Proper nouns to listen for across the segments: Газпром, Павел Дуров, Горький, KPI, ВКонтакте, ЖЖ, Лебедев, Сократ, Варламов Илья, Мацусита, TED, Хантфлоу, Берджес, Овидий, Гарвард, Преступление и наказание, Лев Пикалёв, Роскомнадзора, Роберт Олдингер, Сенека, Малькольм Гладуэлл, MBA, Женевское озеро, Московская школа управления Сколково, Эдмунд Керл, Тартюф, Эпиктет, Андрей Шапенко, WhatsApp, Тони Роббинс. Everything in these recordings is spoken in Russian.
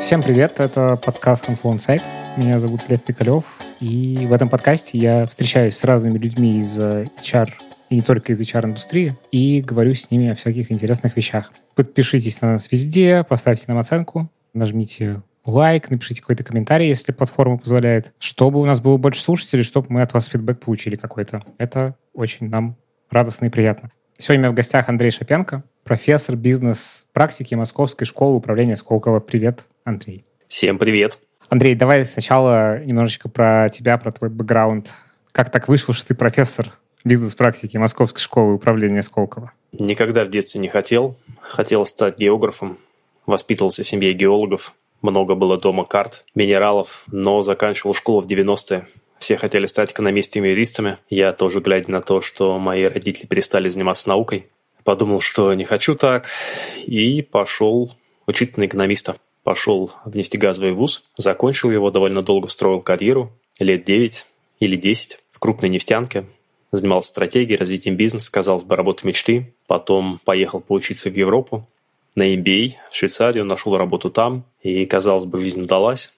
Всем привет, это подкаст «Хантфлоу». Меня зовут Лев Пикалёв, и в этом подкасте я встречаюсь с разными людьми из HR, и не только из HR-индустрии, и говорю с ними о всяких интересных вещах. Подпишитесь на нас везде, поставьте нам оценку, нажмите лайк, напишите какой-то комментарий, если платформа позволяет, чтобы у нас было больше слушателей, чтобы мы от вас фидбэк получили какой-то. Это очень нам радостно и приятно. Сегодня у меня в гостях Андрей Шапенко, профессор бизнес-практики Московской школы управления Сколково. Привет, Андрей. Всем привет. Андрей, давай сначала немножечко про тебя, про твой бэкграунд. Как так вышло, что ты профессор бизнес-практики Московской школы управления Сколково? Никогда в детстве не хотел. Хотел стать географом. Воспитывался в семье геологов. Много было дома карт, минералов. Но заканчивал школу в 90-е. Все хотели стать экономистами и юристами. Я тоже, глядя на то, что мои родители перестали заниматься наукой, подумал, что не хочу так, и пошел учиться на экономиста. Пошел в нефтегазовый вуз, закончил его, довольно долго строил карьеру, лет 9 или 10 в крупной нефтянке, занимался стратегией, развитием бизнеса, казалось бы, работа мечты. Потом поехал поучиться в Европу, на MBA, в Швейцарию, нашел работу там, и, казалось бы, жизнь удалась.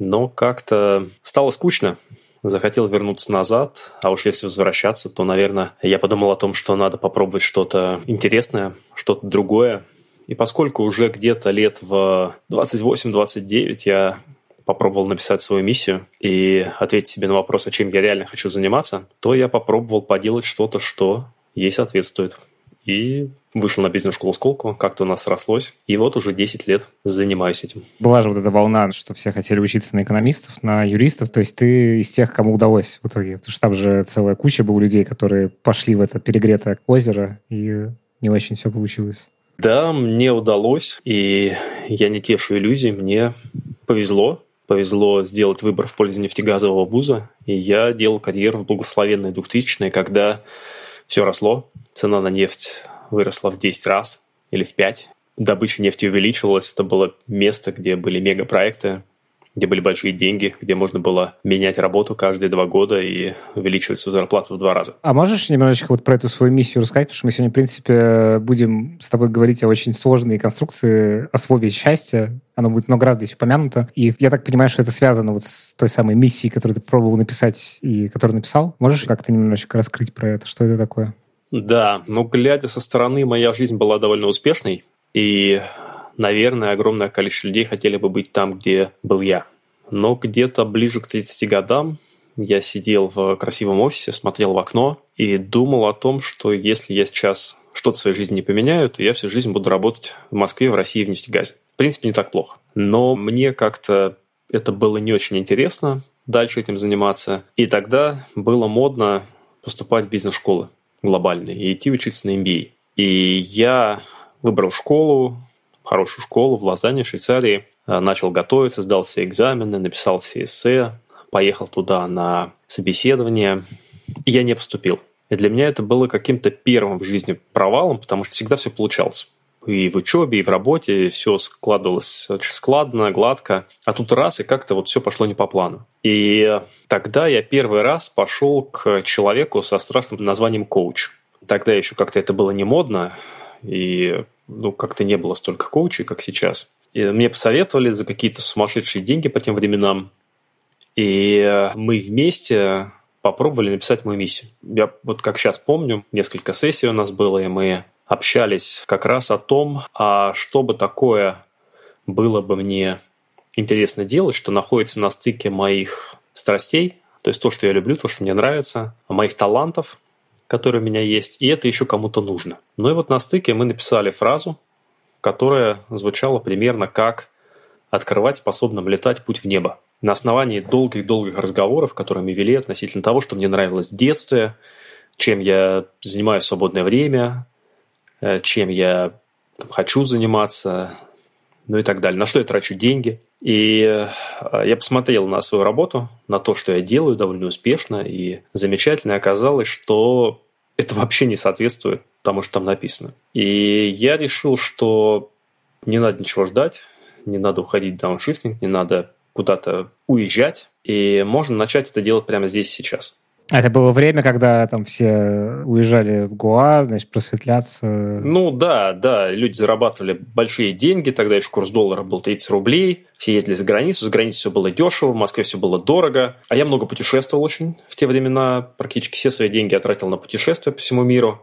Но как-то стало скучно. Захотел вернуться назад, а уж если возвращаться, то, наверное, я подумал о том, что надо попробовать что-то интересное, что-то другое. И поскольку уже где-то лет в 28-29 я попробовал написать свою миссию и ответить себе на вопрос, о чем я реально хочу заниматься, то я попробовал поделать что-то, что ей соответствует. И вышел на бизнес-школу Сколково, как-то у нас срослось. И вот уже 10 лет занимаюсь этим. Была же вот эта волна, что все хотели учиться на экономистов, на юристов. То есть ты из тех, кому удалось в итоге. Потому что там же целая куча было людей, которые пошли в это перегретое озеро, и не очень все получилось. Да, мне удалось, и я не тешу иллюзий. Мне повезло. Повезло сделать выбор в пользу нефтегазового вуза. И я делал карьеру в благословенные 2000-е, когда все росло. Цена на нефть выросла в 10 раз или в 5. Добыча нефти увеличивалась. Это было место, где были мегапроекты, где были большие деньги, где можно было менять работу каждые 2 года и увеличивать свою зарплату в 2 раза. А можешь немножечко вот про эту свою миссию рассказать? Потому что мы сегодня, в принципе, будем с тобой говорить о очень сложной конструкции, о слове «счастье». Оно будет много раз здесь упомянуто. И я так понимаю, что это связано вот с той самой миссией, которую ты пробовал написать и которую написал. Можешь как-то немножечко раскрыть про это? Что это такое? Да, но глядя со стороны, моя жизнь была довольно успешной, и, наверное, огромное количество людей хотели бы быть там, где был я. Но где-то ближе к 30 годам я сидел в красивом офисе, смотрел в окно и думал о том, что если я сейчас что-то в своей жизни не поменяю, то я всю жизнь буду работать в Москве, в России, в нефтегазе. В принципе, не так плохо. Но мне как-то это было не очень интересно дальше этим заниматься. И тогда было модно поступать в бизнес-школы глобальный, и идти учиться на MBA. И я выбрал школу, хорошую школу в Лозанне, Швейцарии, начал готовиться, сдал все экзамены, написал все эссе, поехал туда на собеседование, и я не поступил. И для меня это было каким-то первым в жизни провалом, потому что всегда все получалось. И в учебе, и в работе все складывалось очень складно, гладко. А тут раз, и как-то вот все пошло не по плану. И тогда я первый раз пошел к человеку со страшным названием коуч. Тогда еще как-то это было не модно, и как-то не было столько коучей, как сейчас. И мне посоветовали за какие-то сумасшедшие деньги по тем временам. И мы вместе попробовали написать мою миссию. Я вот как сейчас помню, несколько сессий у нас было, и мы общались как раз о том, а что бы такое было бы мне интересно делать, что находится на стыке моих страстей, то есть то, что я люблю, то, что мне нравится, моих талантов, которые у меня есть, и это еще кому-то нужно. Ну и вот на стыке мы написали фразу, которая звучала примерно как «открывать способным летать путь в небо». На основании долгих-долгих разговоров, которые мы вели относительно того, что мне нравилось в детстве, чем я занимаюсь в свободное время, чем я хочу заниматься, ну и так далее, на что я трачу деньги. И я посмотрел на свою работу, на то, что я делаю довольно успешно, и замечательно оказалось, что это вообще не соответствует тому, что там написано. И я решил, что не надо ничего ждать, не надо уходить в дауншифтинг, не надо куда-то уезжать, и можно начать это делать прямо здесь и сейчас. Это было время, когда там все уезжали в Гоа, значит, просветляться. Ну да, люди зарабатывали большие деньги, тогда еще курс доллара был 30 рублей, все ездили за границу все было дешево, в Москве все было дорого. А я много путешествовал очень в те времена, практически все свои деньги я тратил на путешествия по всему миру.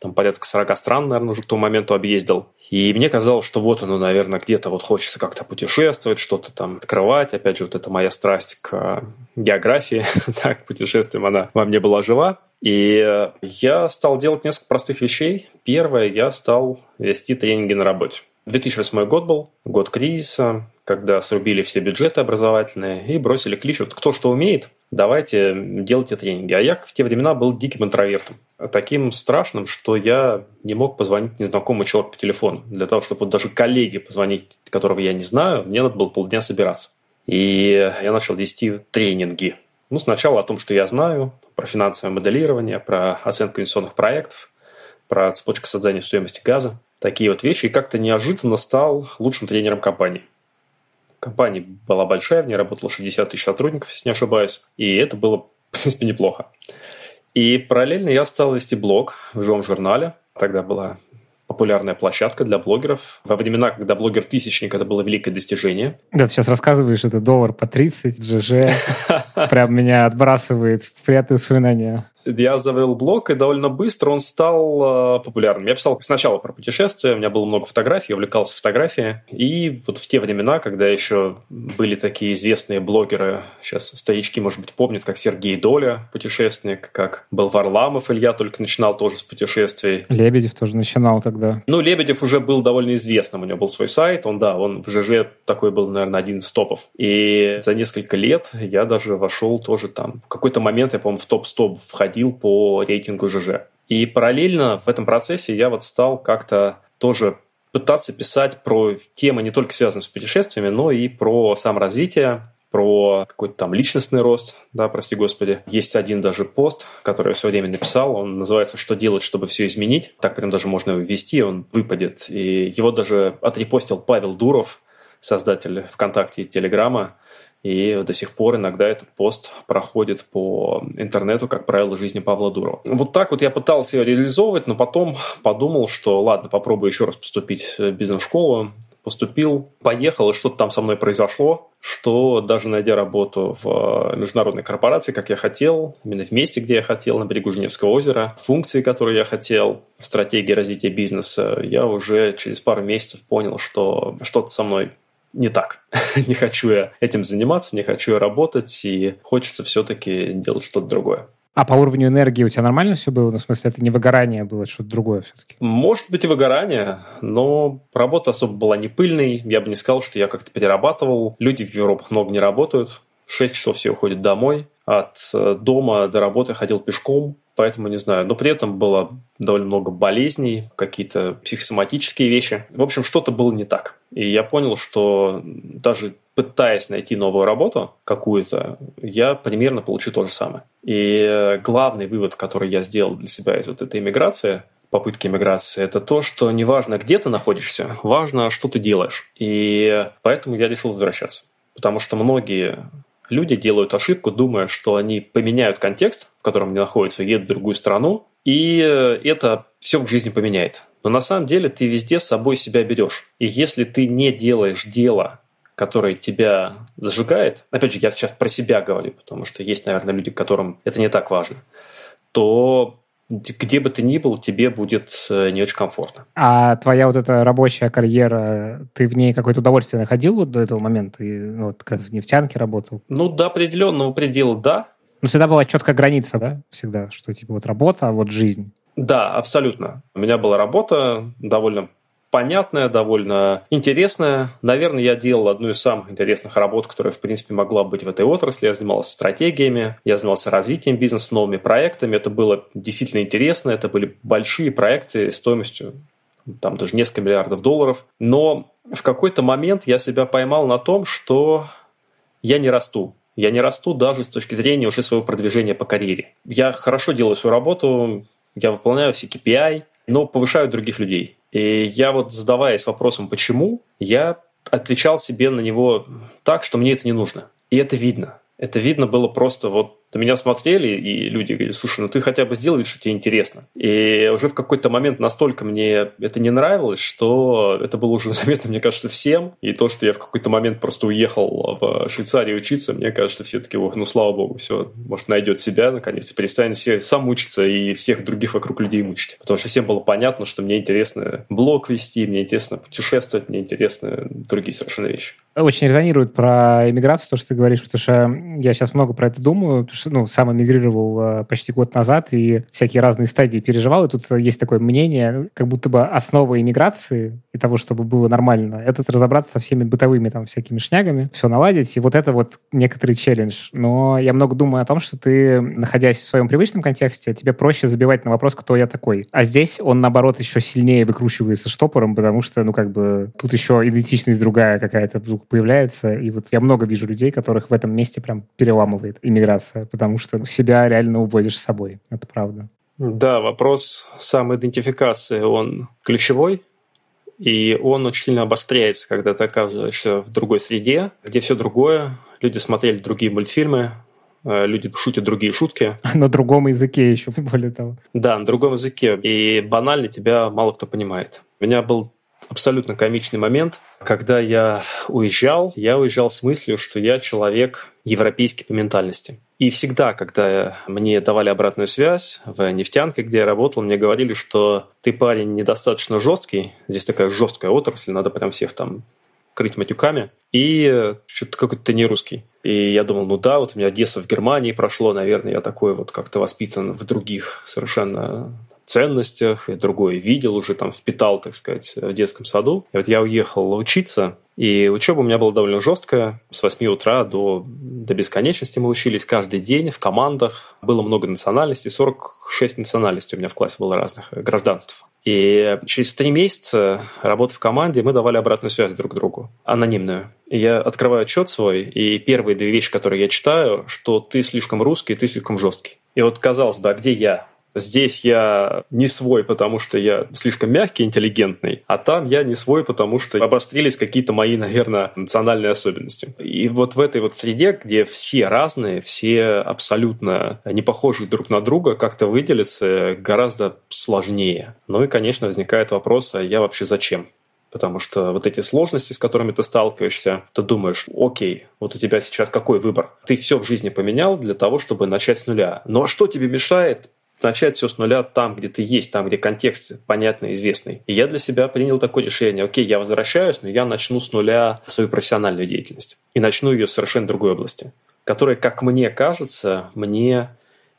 Там порядка 40 стран, наверное, уже к тому моменту объездил. И мне казалось, что вот оно, наверное, где-то вот хочется как-то путешествовать, что-то там открывать. Опять же, вот это моя страсть к географии, к путешествиям, она во мне была жива. И я стал делать несколько простых вещей. Первое, я стал вести тренинги на работе. 2008 год был, год кризиса, когда срубили все бюджеты образовательные и бросили клич, вот кто что умеет, давайте делайте тренинги. А я в те времена был диким интровертом, таким страшным, что я не мог позвонить незнакомому человеку по телефону. Для того, чтобы вот даже коллеге позвонить, которого я не знаю, мне надо было полдня собираться. И я начал вести тренинги. Ну, сначала о том, что я знаю, про финансовое моделирование, про оценку инвестиционных проектов, про цепочку создания стоимости газа. Такие вот вещи. И как-то неожиданно стал лучшим тренером компании. Компания была большая, в ней работало 60 тысяч сотрудников, если не ошибаюсь. И это было, в принципе, неплохо. И параллельно я стал вести блог в живом журнале. Тогда была популярная площадка для блогеров. Во времена, когда блогер-тысячник, это было великое достижение. Да, ты сейчас рассказываешь, это доллар по 30, ЖЖ. Прям меня отбрасывает в приятные воспоминания. Я завел блог, и довольно быстро он стал популярным. Я писал сначала про путешествия, у меня было много фотографий, я увлекался фотографией. И вот в те времена, когда еще были такие известные блогеры, сейчас старички, может быть, помнят, как Сергей Доля, путешественник, как был Варламов Илья, только начинал тоже с путешествий. Лебедев тоже начинал тогда. Ну, Лебедев уже был довольно известным, у него был свой сайт, он в ЖЖ такой был, наверное, один из топов. И за несколько лет я даже вошел тоже там. В какой-то момент, я, по-моему, в топ-100 входил по рейтингу ЖЖ. И параллельно в этом процессе я вот стал как-то тоже пытаться писать про темы, не только связанные с путешествиями, но и про саморазвитие, про какой-то там личностный рост, да, прости господи. Есть один даже пост, который я все время написал, он называется «Что делать, чтобы все изменить?». Так прям даже можно его ввести, он выпадет. И его даже отрепостил Павел Дуров, создатель ВКонтакте и Телеграма. И до сих пор иногда этот пост проходит по интернету, как правило, жизни Павла Дурова. Вот так вот я пытался ее реализовывать, но потом подумал, что ладно, попробую еще раз поступить в бизнес-школу. Поступил, поехал, и что-то там со мной произошло, что даже найдя работу в международной корпорации, как я хотел, именно в месте, где я хотел, на берегу Женевского озера, функции, которые я хотел, в стратегии развития бизнеса, я уже через пару месяцев понял, что что-то со мной не так. Не хочу я этим заниматься, не хочу я работать, и хочется все-таки делать что-то другое. А по уровню энергии у тебя нормально все было? Ну, в смысле, это не выгорание было, это что-то другое все-таки? Может быть, и выгорание, но работа особо была не пыльной. Я бы не сказал, что я как-то перерабатывал. Люди в Европе много не работают. В 6 часов все уходят домой. От дома до работы ходил пешком, поэтому не знаю. Но при этом было довольно много болезней, какие-то психосоматические вещи. В общем, что-то было не так. И я понял, что даже пытаясь найти новую работу какую-то, я примерно получу то же самое. И главный вывод, который я сделал для себя из вот этой эмиграции, попытки эмиграции, это то, что неважно, где ты находишься, важно, что ты делаешь. И поэтому я решил возвращаться. Потому что многие люди делают ошибку, думая, что они поменяют контекст, в котором они находятся, едут в другую страну, и это все в жизни поменяет. Но на самом деле ты везде с собой себя берешь. И если ты не делаешь дело, которое тебя зажигает, опять же, я сейчас про себя говорю, потому что есть, наверное, люди, которым это не так важно, то где бы ты ни был, тебе будет не очень комфортно. А твоя вот эта рабочая карьера, ты в ней какое-то удовольствие находил вот до этого момента? И, ну, вот как в нефтянке работал? Ну, до определенного предела, да. Но всегда была четкая граница, да? Всегда, что типа вот работа, а вот жизнь. Да, абсолютно. У меня была работа довольно понятная, довольно интересная. Наверное, я делал одну из самых интересных работ, которая, в принципе, могла быть в этой отрасли. Я занимался стратегиями, я занимался развитием бизнеса, новыми проектами. Это было действительно интересно. Это были большие проекты стоимостью там даже несколько миллиардов долларов. Но в какой-то момент я себя поймал на том, что я не расту. Я не расту даже с точки зрения уже своего продвижения по карьере. Я хорошо делаю свою работу, я выполняю все KPI, но повышаю других людей. И я вот, задаваясь вопросом «почему?», я отвечал себе на него так, что мне это не нужно. И это видно. Это видно было просто вот на меня смотрели, и люди говорили: слушай, ну ты хотя бы сделай, что тебе интересно. И уже в какой-то момент настолько мне это не нравилось, что это было уже заметно, мне кажется, всем. И то, что я в какой-то момент просто уехал в Швейцарию учиться, мне кажется, все таки, ну слава богу, все, может, найдет себя наконец, и перестанет все сам учиться и всех других вокруг людей мучить. Потому что всем было понятно, что мне интересно блог вести, мне интересно путешествовать, мне интересны другие совершенно вещи. Очень резонирует про эмиграцию, то, что ты говоришь, потому что я сейчас много про это думаю, потому что, ну, сам эмигрировал почти год назад и всякие разные стадии переживал, и тут есть такое мнение, как будто бы основа эмиграции и того, чтобы было нормально, это разобраться со всеми бытовыми там всякими шнягами, все наладить, и вот это вот некоторый челлендж. Но я много думаю о том, что ты, находясь в своем привычном контексте, тебе проще забивать на вопрос, кто я такой. А здесь он, наоборот, еще сильнее выкручивается штопором, потому что, ну, как бы, тут еще идентичность другая какая-то появляется, и вот я много вижу людей, которых в этом месте прям переламывает иммиграция, потому что себя реально увозишь с собой. Это правда. Да, вопрос самоидентификации, он ключевой, и он очень сильно обостряется, когда ты оказываешься в другой среде, где все другое, люди смотрели другие мультфильмы, люди шутят другие шутки. На другом языке еще, более того. Да, на другом языке, и банально тебя мало кто понимает. У меня был абсолютно комичный момент. Когда я уезжал с мыслью, что я человек европейский по ментальности. И всегда, когда мне давали обратную связь в нефтянке, где я работал, мне говорили, что ты, парень, недостаточно жесткий. Здесь такая жесткая отрасль, надо прям всех там крыть матюками. И что-то какой-то ты не русский. И я думал, ну да, вот у меня детство в Германии прошло, наверное, я такой вот как-то воспитан в других совершенно ценностях, и другое видел уже, там, впитал, так сказать, в детском саду. И вот я уехал учиться, и учеба у меня была довольно жесткая. С 8 утра до бесконечности мы учились каждый день в командах. Было много национальностей, 46 национальностей у меня в классе было разных гражданств. И через 3 месяца работы в команде мы давали обратную связь друг другу, анонимную. Я открываю отчет свой, и первые 2 вещи, которые я читаю, что ты слишком русский, ты слишком жесткий. И вот казалось бы, а где я? Здесь я не свой, потому что я слишком мягкий, интеллигентный, а там я не свой, потому что обострились какие-то мои, наверное, национальные особенности. И вот в этой вот среде, где все разные, все абсолютно не похожие друг на друга, как-то выделиться гораздо сложнее. Ну и, конечно, возникает вопрос, а я вообще зачем? Потому что вот эти сложности, с которыми ты сталкиваешься, ты думаешь, окей, вот у тебя сейчас какой выбор? Ты все в жизни поменял для того, чтобы начать с нуля. Но что тебе мешает начать все с нуля там, где ты есть, там, где контекст понятный, известный. И я для себя принял такое решение. Окей, я возвращаюсь, но я начну с нуля свою профессиональную деятельность. И начну ее в совершенно другой области, которая, как мне кажется, мне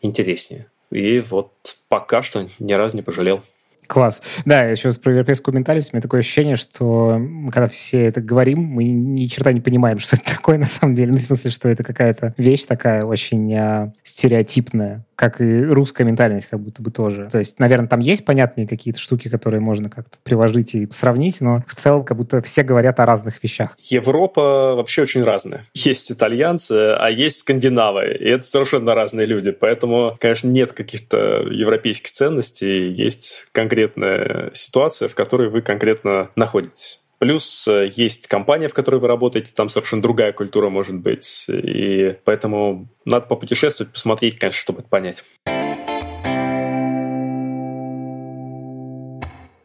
интереснее. И вот пока что ни разу не пожалел. Класс. Да, еще про европейскую ментальность. У меня такое ощущение, что мы, когда все это говорим, мы ни черта не понимаем, что это такое на самом деле. Ну, в смысле, что это какая-то вещь такая очень стереотипная, как и русская ментальность как будто бы тоже. То есть, наверное, там есть понятные какие-то штуки, которые можно как-то приложить и сравнить, но в целом как будто все говорят о разных вещах. Европа вообще очень разная. Есть итальянцы, а есть скандинавы. И это совершенно разные люди. Поэтому, конечно, нет каких-то европейских ценностей. Есть конкретная ситуация, в которой вы конкретно находитесь. Плюс есть компания, в которой вы работаете, там совершенно другая культура может быть, и поэтому надо попутешествовать, посмотреть, конечно, чтобы это понять.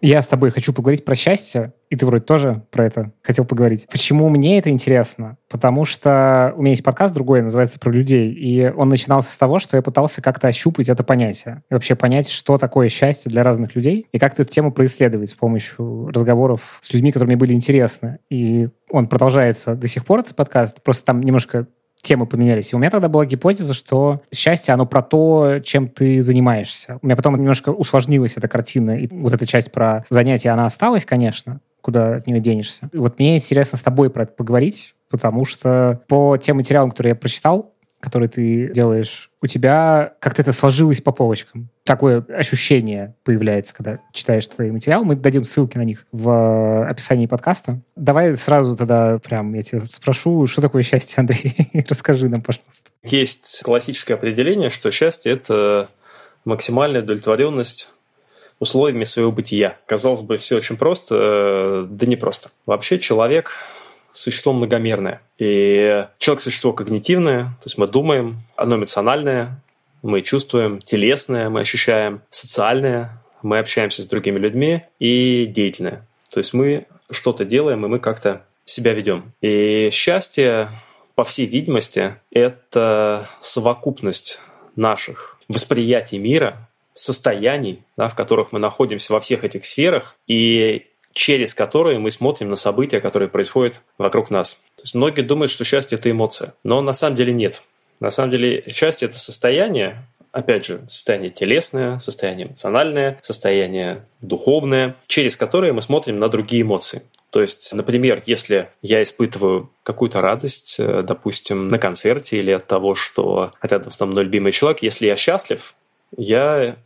Я с тобой хочу поговорить про счастье, и ты вроде тоже про это хотел поговорить. Почему мне это интересно? Потому что у меня есть подкаст другой, называется «Про людей», и он начинался с того, что я пытался как-то ощупать это понятие. И вообще понять, что такое счастье для разных людей, и как-то эту тему происследовать с помощью разговоров с людьми, которые мне были интересны. И он продолжается до сих пор, этот подкаст, просто там немножко темы поменялись. И у меня тогда была гипотеза, что счастье, оно про то, чем ты занимаешься. У меня потом немножко усложнилась эта картина, и вот эта часть про занятия, она осталась, конечно, куда от нее денешься. И вот мне интересно с тобой про это поговорить, потому что по тем материалам, которые я прочитал, которые ты делаешь, у тебя как-то это сложилось по полочкам. Такое ощущение появляется, когда читаешь твои материалы. Мы дадим ссылки на них в описании подкаста. Давай сразу тогда прям я тебя спрошу, что такое счастье, Андрей? Расскажи нам, пожалуйста. Есть классическое определение, что счастье – это максимальная удовлетворенность условиями своего бытия. Казалось бы, все очень просто, да не просто. Вообще человек существо многомерное. И человек – существо когнитивное, то есть мы думаем, оно эмоциональное, мы чувствуем, телесное мы ощущаем, социальное, мы общаемся с другими людьми, и деятельное. То есть мы что-то делаем, и мы как-то себя ведем. И счастье, по всей видимости, это совокупность наших восприятий мира, состояний, да, в которых мы находимся во всех этих сферах, и через которые мы смотрим на события, которые происходят вокруг нас. То есть многие думают, что счастье – это эмоция, но на самом деле нет. На самом деле счастье – это состояние, опять же, состояние телесное, состояние эмоциональное, состояние духовное, через которое мы смотрим на другие эмоции. То есть, например, если я испытываю какую-то радость, допустим, на концерте или от того, что рядом со мной любимый человек, если я счастлив, я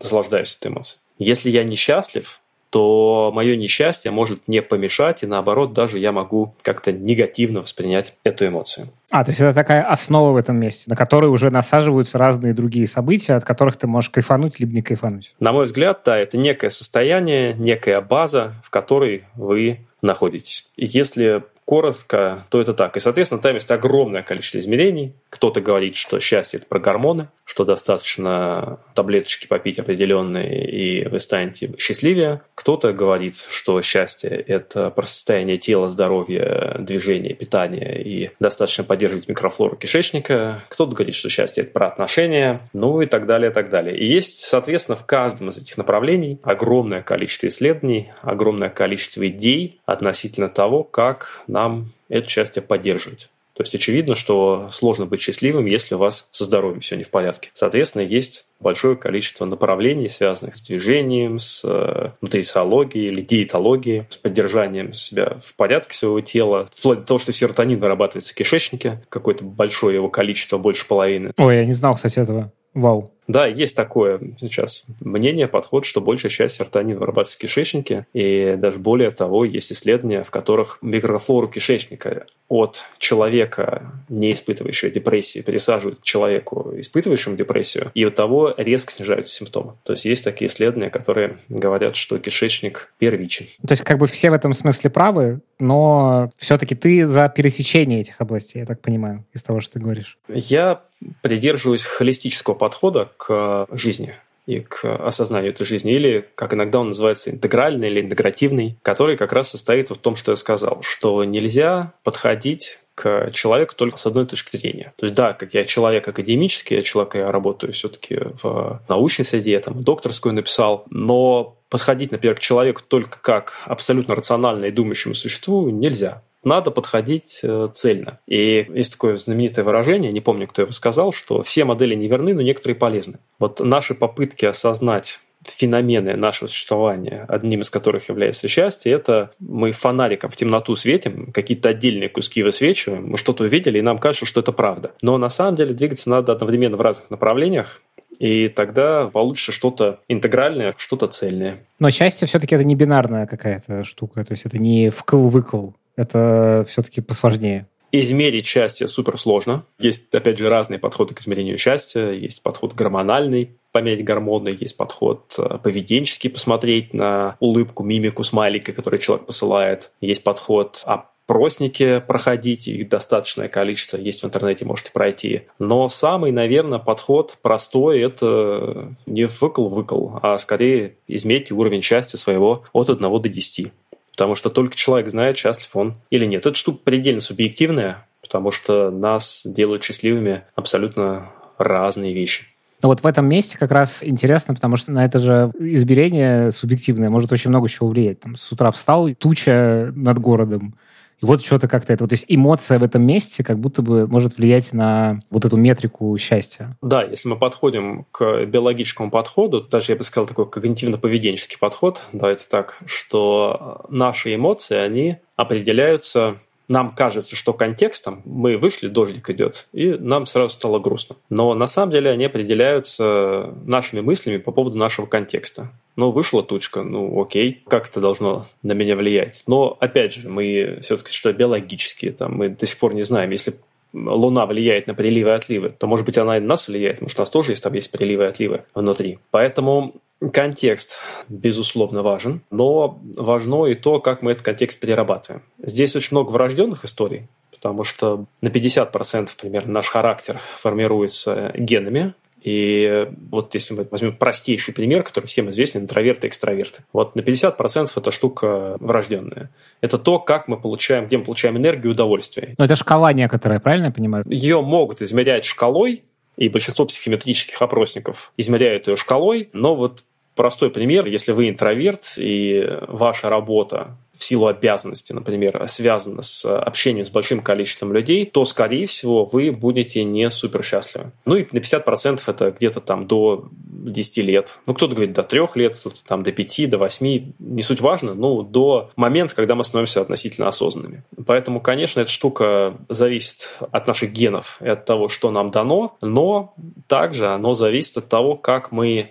наслаждаюсь этой эмоцией. Если я несчастлив, то мое несчастье может мне помешать, и наоборот, даже я могу как-то негативно воспринять эту эмоцию. То есть это такая основа в этом месте, на которой уже насаживаются разные другие события, от которых ты можешь кайфануть либо не кайфануть. На мой взгляд, да, это некое состояние, некая база, в которой вы находитесь. И если коротко, то это так. И, соответственно, там есть огромное количество измерений. Кто-то говорит, что счастье – это про гормоны, что достаточно таблеточки попить определенные, и вы станете счастливее. Кто-то говорит, что счастье – это про состояние тела, здоровья, движения, питания, и достаточно поддерживать микрофлору кишечника. Кто-то говорит, что счастье – это про отношения, ну и так далее, и так далее. И есть, соответственно, в каждом из этих направлений огромное количество исследований, огромное количество идей относительно того, как нам это счастье поддерживать. То есть очевидно, что сложно быть счастливым, если у вас со здоровьем все не в порядке. Соответственно, есть большое количество направлений, связанных с движением, с нутрициологией или диетологией, с поддержанием себя в порядке своего тела, вплоть до того, что серотонин вырабатывается в кишечнике, какое-то большое его количество, больше половины. Ой, я не знал, кстати, этого. Вау. Да, есть такое сейчас мнение, подход, что большая часть серотонина вырабатывается в кишечнике, и даже более того, есть исследования, в которых микрофлору кишечника от человека, не испытывающего депрессии, пересаживают к человеку, испытывающему депрессию, и у того резко снижаются симптомы. То есть есть такие исследования, которые говорят, что кишечник первичен. То есть как бы все в этом смысле правы, но все-таки ты за пересечение этих областей, я так понимаю, из того, что ты говоришь. Я придерживаюсь холистического подхода к жизни и к осознанию этой жизни, или, как иногда он называется, интегральный или интегративный, который как раз состоит в том, что я сказал, что нельзя подходить к человеку только с одной точки зрения. То есть да, как я человек академический, я работаю все-таки в научной среде, я там докторскую написал, но подходить, например, к человеку только как абсолютно рационально и думающему существу нельзя. Надо подходить цельно. И есть такое знаменитое выражение, не помню, кто его сказал, что все модели не верны, но некоторые полезны. Вот наши попытки осознать феномены нашего существования, одним из которых является счастье, это мы фонариком в темноту светим, какие-то отдельные куски высвечиваем, мы что-то увидели, и нам кажется, что это правда. Но на самом деле двигаться надо одновременно в разных направлениях, и тогда получится что-то интегральное, что-то цельное. Но счастье все-таки это не бинарная какая-то штука, то есть это не вкл-выкл. Это все-таки посложнее. Измерить счастье суперсложно. Есть, опять же, разные подходы к измерению счастья. Есть подход гормональный, померить гормоны. Есть подход поведенческий, посмотреть на улыбку, мимику, смайлики, которые человек посылает. Есть подход опросники проходить, их достаточное количество есть в интернете, можете пройти. Но самый, наверное, подход простой – это не выкл-выкл, а скорее измерить уровень счастья своего от 1 до 10. Потому что только человек знает, счастлив он или нет. Эта штука предельно субъективная, потому что нас делают счастливыми абсолютно разные вещи. Но вот в этом месте как раз интересно, потому что на это же измерение субъективное может очень много чего влиять. Там, с утра встал, туча над городом, и вот что-то как-то это. То есть эмоция в этом месте как будто бы может влиять на вот эту метрику счастья. Да, если мы подходим к биологическому подходу, даже я бы сказал такой когнитивно-поведенческий подход, давайте так, что наши эмоции, они определяются, нам кажется, что контекстом. Мы вышли, дождик идет, и нам сразу стало грустно. Но на самом деле они определяются нашими мыслями по поводу нашего контекста. Ну, вышла тучка, ну, окей, как это должно на меня влиять? Но, опять же, мы все-таки что биологические, там, мы до сих пор не знаем, если Луна влияет на приливы и отливы, то, может быть, она и на нас влияет, может, у нас тоже есть, там есть приливы и отливы внутри. Поэтому контекст, безусловно, важен, но важно и то, как мы этот контекст перерабатываем. Здесь очень много врожденных историй, потому что на 50% примерно наш характер формируется генами. И вот если мы возьмем простейший пример, который всем известен, интроверты и экстраверты. Вот на 50% эта штука врожденная. Это то, как мы получаем, где мы получаем энергию и удовольствие. Но это шкала некоторая, правильно я понимаю? Ее могут измерять шкалой, и большинство психометрических опросников измеряют ее шкалой, но вот простой пример, если вы интроверт, и ваша работа в силу обязанности, например, связана с общением с большим количеством людей, то, скорее всего, вы будете не суперсчастливы. Ну и на 50% это где-то там до 10 лет. Ну, кто-то говорит до 3 лет, кто-то там до 5, до 8, не суть важно, но до момента, когда мы становимся относительно осознанными. Поэтому, конечно, эта штука зависит от наших генов и от того, что нам дано, но также оно зависит от того, как мы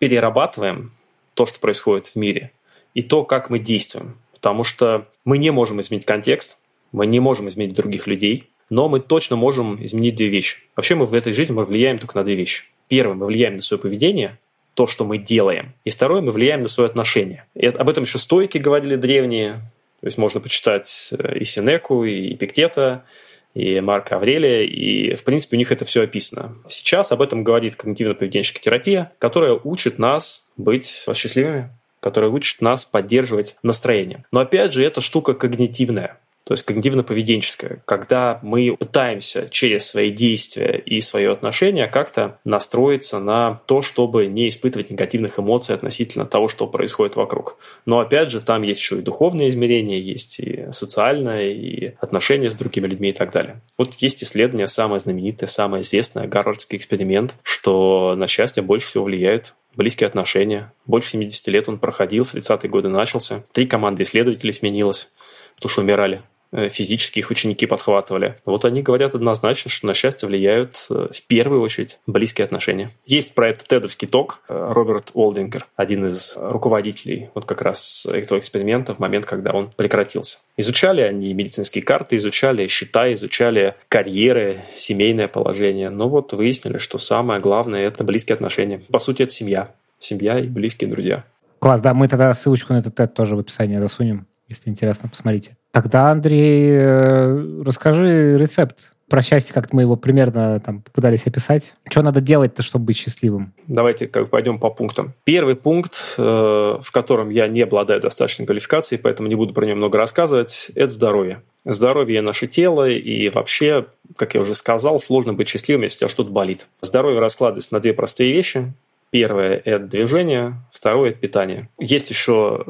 перерабатываем то, что происходит в мире, и то, как мы действуем. Потому что мы не можем изменить контекст, мы не можем изменить других людей, но мы точно можем изменить две вещи. Вообще мы в этой жизни мы влияем только на две вещи. Первое, мы влияем на свое поведение, то, что мы делаем. И второе, мы влияем на свое отношение. И об этом еще стоики говорили древние. То есть можно почитать и Сенеку, и Эпиктета, и Марка Аврелия, и, в принципе, у них это все описано. Сейчас об этом говорит когнитивно-поведенческая терапия, которая учит нас быть счастливыми, которая учит нас поддерживать настроение. Но, опять же, эта штука когнитивная, то есть когнитивно-поведенческая, когда мы пытаемся через свои действия и свое отношение как-то настроиться на то, чтобы не испытывать негативных эмоций относительно того, что происходит вокруг. Но, опять же, там есть еще и духовные измерения, есть и социальное, и отношения с другими людьми и так далее. Вот есть исследование, самое знаменитое, самое известное, гарвардский эксперимент, что на счастье больше всего влияют близкие отношения. Больше 70 лет он проходил, в 30-е годы начался. 3 команды исследователей сменилось, потому что умирали. Физически их ученики подхватывали. Вот они говорят однозначно, что на счастье влияют в первую очередь близкие отношения. Есть про это тедовский ток. Роберт Олдингер, один из руководителей вот как раз этого эксперимента в момент, когда он прекратился. Изучали они медицинские карты, изучали счета, изучали карьеры, семейное положение. Но вот выяснили, что самое главное – это близкие отношения. По сути, это семья. Семья и близкие друзья. Класс, да, мы тогда ссылочку на этот TED тоже в описании засунем. Если интересно, посмотрите. Тогда, Андрей, расскажи рецепт про счастье, как мы его примерно там попытались описать. Что надо делать-то, чтобы быть счастливым? Давайте пойдем по пунктам. Первый пункт, в котором я не обладаю достаточной квалификацией, поэтому не буду про него много рассказывать, это здоровье. Здоровье – наше тело, и вообще, как я уже сказал, сложно быть счастливым, если у тебя что-то болит. Здоровье раскладывается на две простые вещи. Первое – это движение, второе – это питание. Есть еще,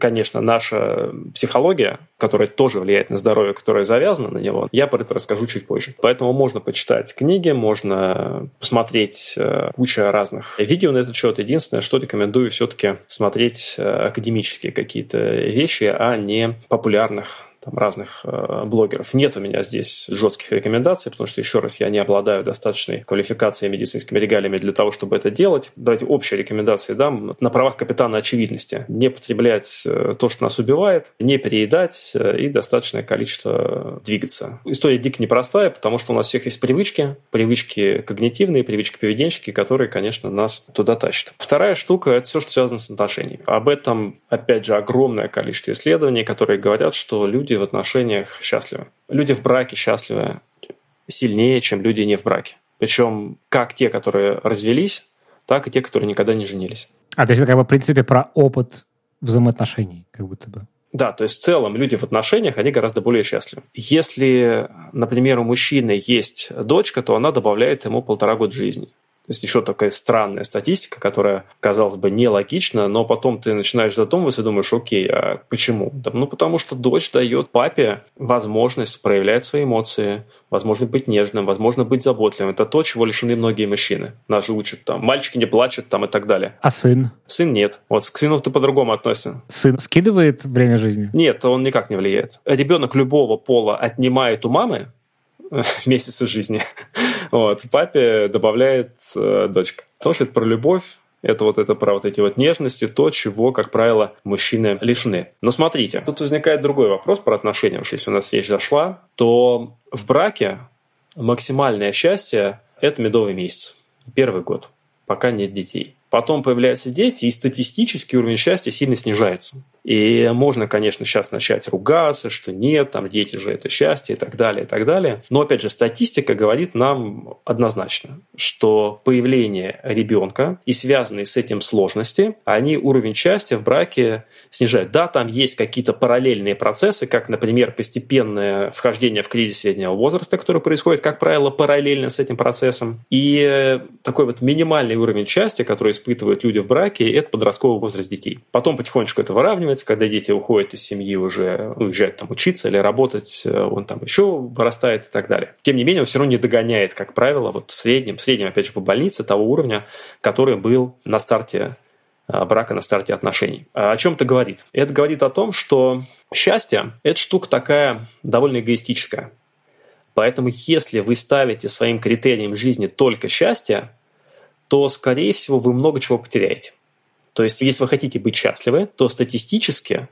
конечно, наша психология, которая тоже влияет на здоровье, которая завязана на него. Я про это расскажу чуть позже. Поэтому можно почитать книги, можно посмотреть куча разных видео на этот счет. Единственное, что рекомендую все-таки смотреть академические какие-то вещи, а не популярных там, разных блогеров. Нет у меня здесь жестких рекомендаций, потому что, еще раз, я не обладаю достаточной квалификацией и медицинскими регалиями для того, чтобы это делать. Давайте общие рекомендации дам. На правах капитана очевидности. Не потреблять то, что нас убивает, не переедать и достаточное количество двигаться. История дико непростая, потому что у нас всех есть привычки. Привычки когнитивные, привычки поведенческие, которые, конечно, нас туда тащат. Вторая штука – это все, что связано с отношениями. Об этом, опять же, огромное количество исследований, которые говорят, что люди в отношениях счастливы. Люди в браке счастливы сильнее, чем люди не в браке. Причем как те, которые развелись, так и те, которые никогда не женились. А, то есть это как бы в принципе про опыт взаимоотношений, как будто бы. Да, то есть в целом люди в отношениях, они гораздо более счастливы. Если, например, у мужчины есть дочка, то она добавляет ему 1,5 года жизни. То есть еще такая странная статистика, которая, казалось бы, нелогична, но потом ты начинаешь задумываться и думаешь, окей, а почему? Да, ну, потому что дочь дает папе возможность проявлять свои эмоции, возможность быть нежным, возможность быть заботливым. Это то, чего лишены многие мужчины. Нас же учат, там, мальчики не плачут, там, и так далее. А сын? Сын нет. Вот к сыну ты по-другому относишься. Сын скидывает время жизни? Нет, он никак не влияет. Ребенок любого пола отнимает у мамы месяц жизни. Вот. Папе добавляет дочка. Потому что это про любовь, это про вот эти вот нежности, то, чего, как правило, мужчины лишены. Но смотрите, тут возникает другой вопрос про отношения. Уж если у нас речь зашла, то в браке максимальное счастье – это медовый месяц, первый год, пока нет детей. Потом появляются дети, и статистический уровень счастья сильно снижается. И можно, конечно, сейчас начать ругаться, что нет, там дети же это счастье и так далее, и так далее. Но, опять же, статистика говорит нам однозначно, что появление ребенка и связанные с этим сложности, они уровень счастья в браке снижают. Да, там есть какие-то параллельные процессы, как, например, постепенное вхождение в кризис среднего возраста, который происходит, как правило, параллельно с этим процессом. И такой вот минимальный уровень счастья, который испытывают люди в браке, это подростковый возраст детей. Потом потихонечку это выравнивается, когда дети уходят из семьи, уже уезжают там учиться или работать, он там еще вырастает и так далее. Тем не менее, он все равно не догоняет, как правило, вот в среднем, опять же, по больнице того уровня, который был на старте брака, на старте отношений. А о чем это говорит? Это говорит о том, что счастье – это штука такая довольно эгоистическая. Поэтому если вы ставите своим критерием жизни только счастье, то, скорее всего, вы много чего потеряете. То есть, если вы хотите быть счастливы, то статистически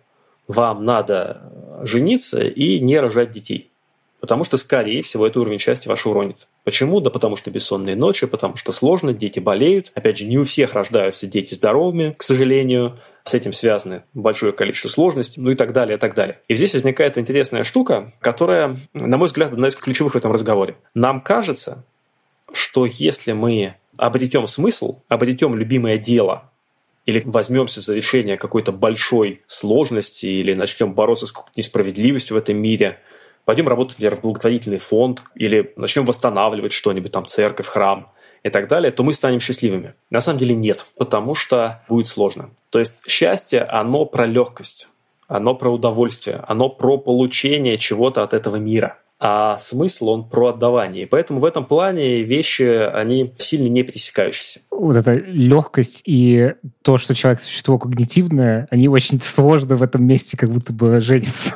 вам надо жениться и не рожать детей. Потому что, скорее всего, этот уровень счастья ваш уронит. Почему? Да потому что бессонные ночи, потому что сложно, дети болеют. Опять же, не у всех рождаются дети здоровыми, к сожалению. С этим связано большое количество сложностей, ну и так далее, и так далее. И здесь возникает интересная штука, которая, на мой взгляд, одна из ключевых в этом разговоре. Нам кажется, что если мы обретем смысл, обретем любимое дело, или возьмемся за решение какой-то большой сложности, или начнем бороться с какой-то несправедливостью в этом мире, пойдем работать, например, в благотворительный фонд, или начнем восстанавливать что-нибудь, там, церковь, храм и так далее, то мы станем счастливыми. На самом деле нет, потому что будет сложно. То есть счастье, оно про легкость, оно про удовольствие, оно про получение чего-то от этого мира. А смысл, он про отдавание. И поэтому в этом плане вещи, они сильно не пересекающиеся. Вот эта легкость и то, что человек существо когнитивное, они очень сложно в этом месте как будто бы женятся.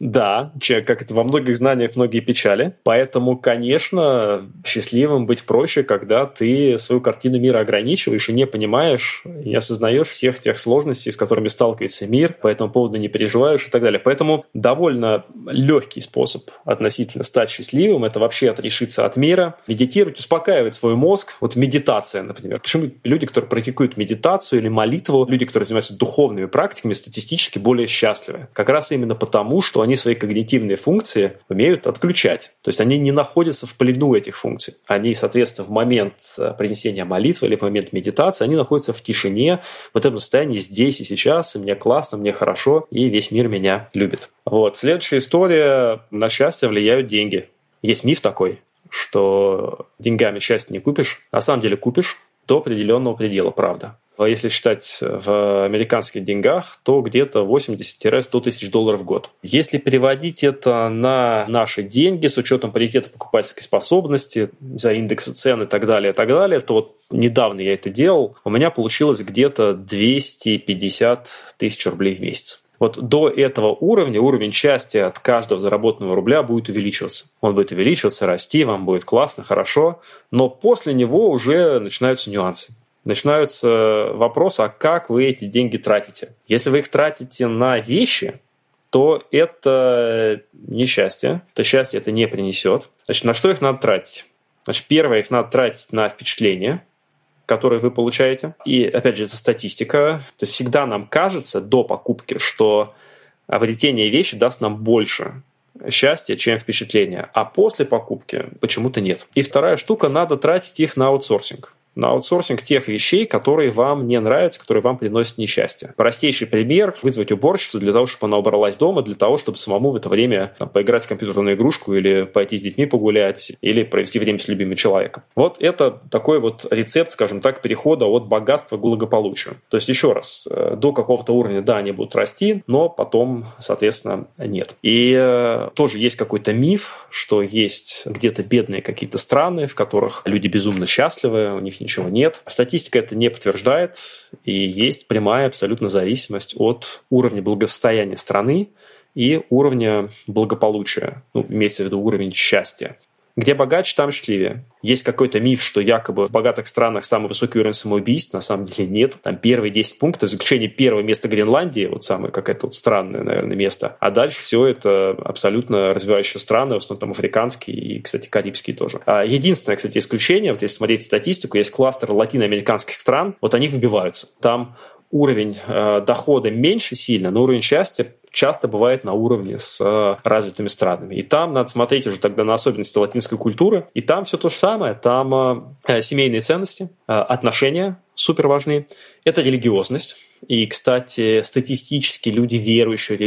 Да, как это во многих знаниях, многие печали. Поэтому, конечно, счастливым быть проще, когда ты свою картину мира ограничиваешь и не понимаешь, не осознаешь всех тех сложностей, с которыми сталкивается мир, по этому поводу не переживаешь и так далее. Поэтому довольно легкий способ относительно стать счастливым – это вообще отрешиться от мира, медитировать, успокаивать свой мозг. Вот медитация, например. Почему люди, которые практикуют медитацию или молитву, люди, которые занимаются духовными практиками, статистически более счастливы? Как раз именно потому, что они свои когнитивные функции умеют отключать. То есть они не находятся в плену этих функций. Они, соответственно, в момент произнесения молитвы или в момент медитации, они находятся в тишине, в этом состоянии здесь и сейчас, и мне классно, мне хорошо, и весь мир меня любит. Вот. Следующая история. На счастье влияют деньги. Есть миф такой, что деньгами счастье не купишь. На самом деле купишь до определенного предела, правда. Если считать в американских деньгах, то где-то 80-100 тысяч долларов в год. Если переводить это на наши деньги с учетом паритета покупательской способности, за индексы цен и так далее, то вот недавно я это делал, у меня получилось где-то 250 тысяч рублей в месяц. Вот до этого уровня уровень счастья от каждого заработанного рубля будет увеличиваться. Он будет увеличиваться, расти, вам будет классно, хорошо, но после него уже начинаются нюансы. Начинаются вопросы, а как вы эти деньги тратите? Если вы их тратите на вещи, то это несчастье, то счастье это не принесет. Значит, на что их надо тратить? Значит, первое, их надо тратить на впечатления, которые вы получаете. И, опять же, это статистика. То есть всегда нам кажется до покупки, что обретение вещи даст нам больше счастья, чем впечатления. А после покупки почему-то нет. И вторая штука, надо тратить их на аутсорсинг. На аутсорсинг тех вещей, которые вам не нравятся, которые вам приносят несчастье. Простейший пример – вызвать уборщицу для того, чтобы она убралась дома, для того, чтобы самому в это время там, поиграть в компьютерную игрушку или пойти с детьми погулять, или провести время с любимым человеком. Вот это такой вот рецепт, скажем так, перехода от богатства к благополучию. То есть, еще раз, до какого-то уровня, да, они будут расти, но потом, соответственно, нет. И тоже есть какой-то миф, что есть где-то бедные какие-то страны, в которых люди безумно счастливы, у них ничего нет. Статистика это не подтверждает, и есть прямая абсолютно зависимость от уровня благосостояния страны и уровня благополучия, ну, имеется в виду уровень счастья. Где богаче, там счастливее. Есть какой-то миф, что якобы в богатых странах самый высокий уровень самоубийств, на самом деле нет. Там первые 10 пунктов, заключение первого места Гренландии, вот самое какое-то вот странное, наверное, место. А дальше все это абсолютно развивающиеся страны, в основном там африканские и, кстати, карибские тоже. Единственное, кстати, исключение, вот если смотреть статистику, есть кластер латиноамериканских стран, вот они выбиваются. Там уровень дохода меньше сильно, но уровень счастья часто бывает на уровне с развитыми странами. И там надо смотреть уже тогда на особенности латинской культуры. И там все то же самое. Там семейные ценности, отношения супер важны. Это религиозность. И, кстати, статистически люди верующие,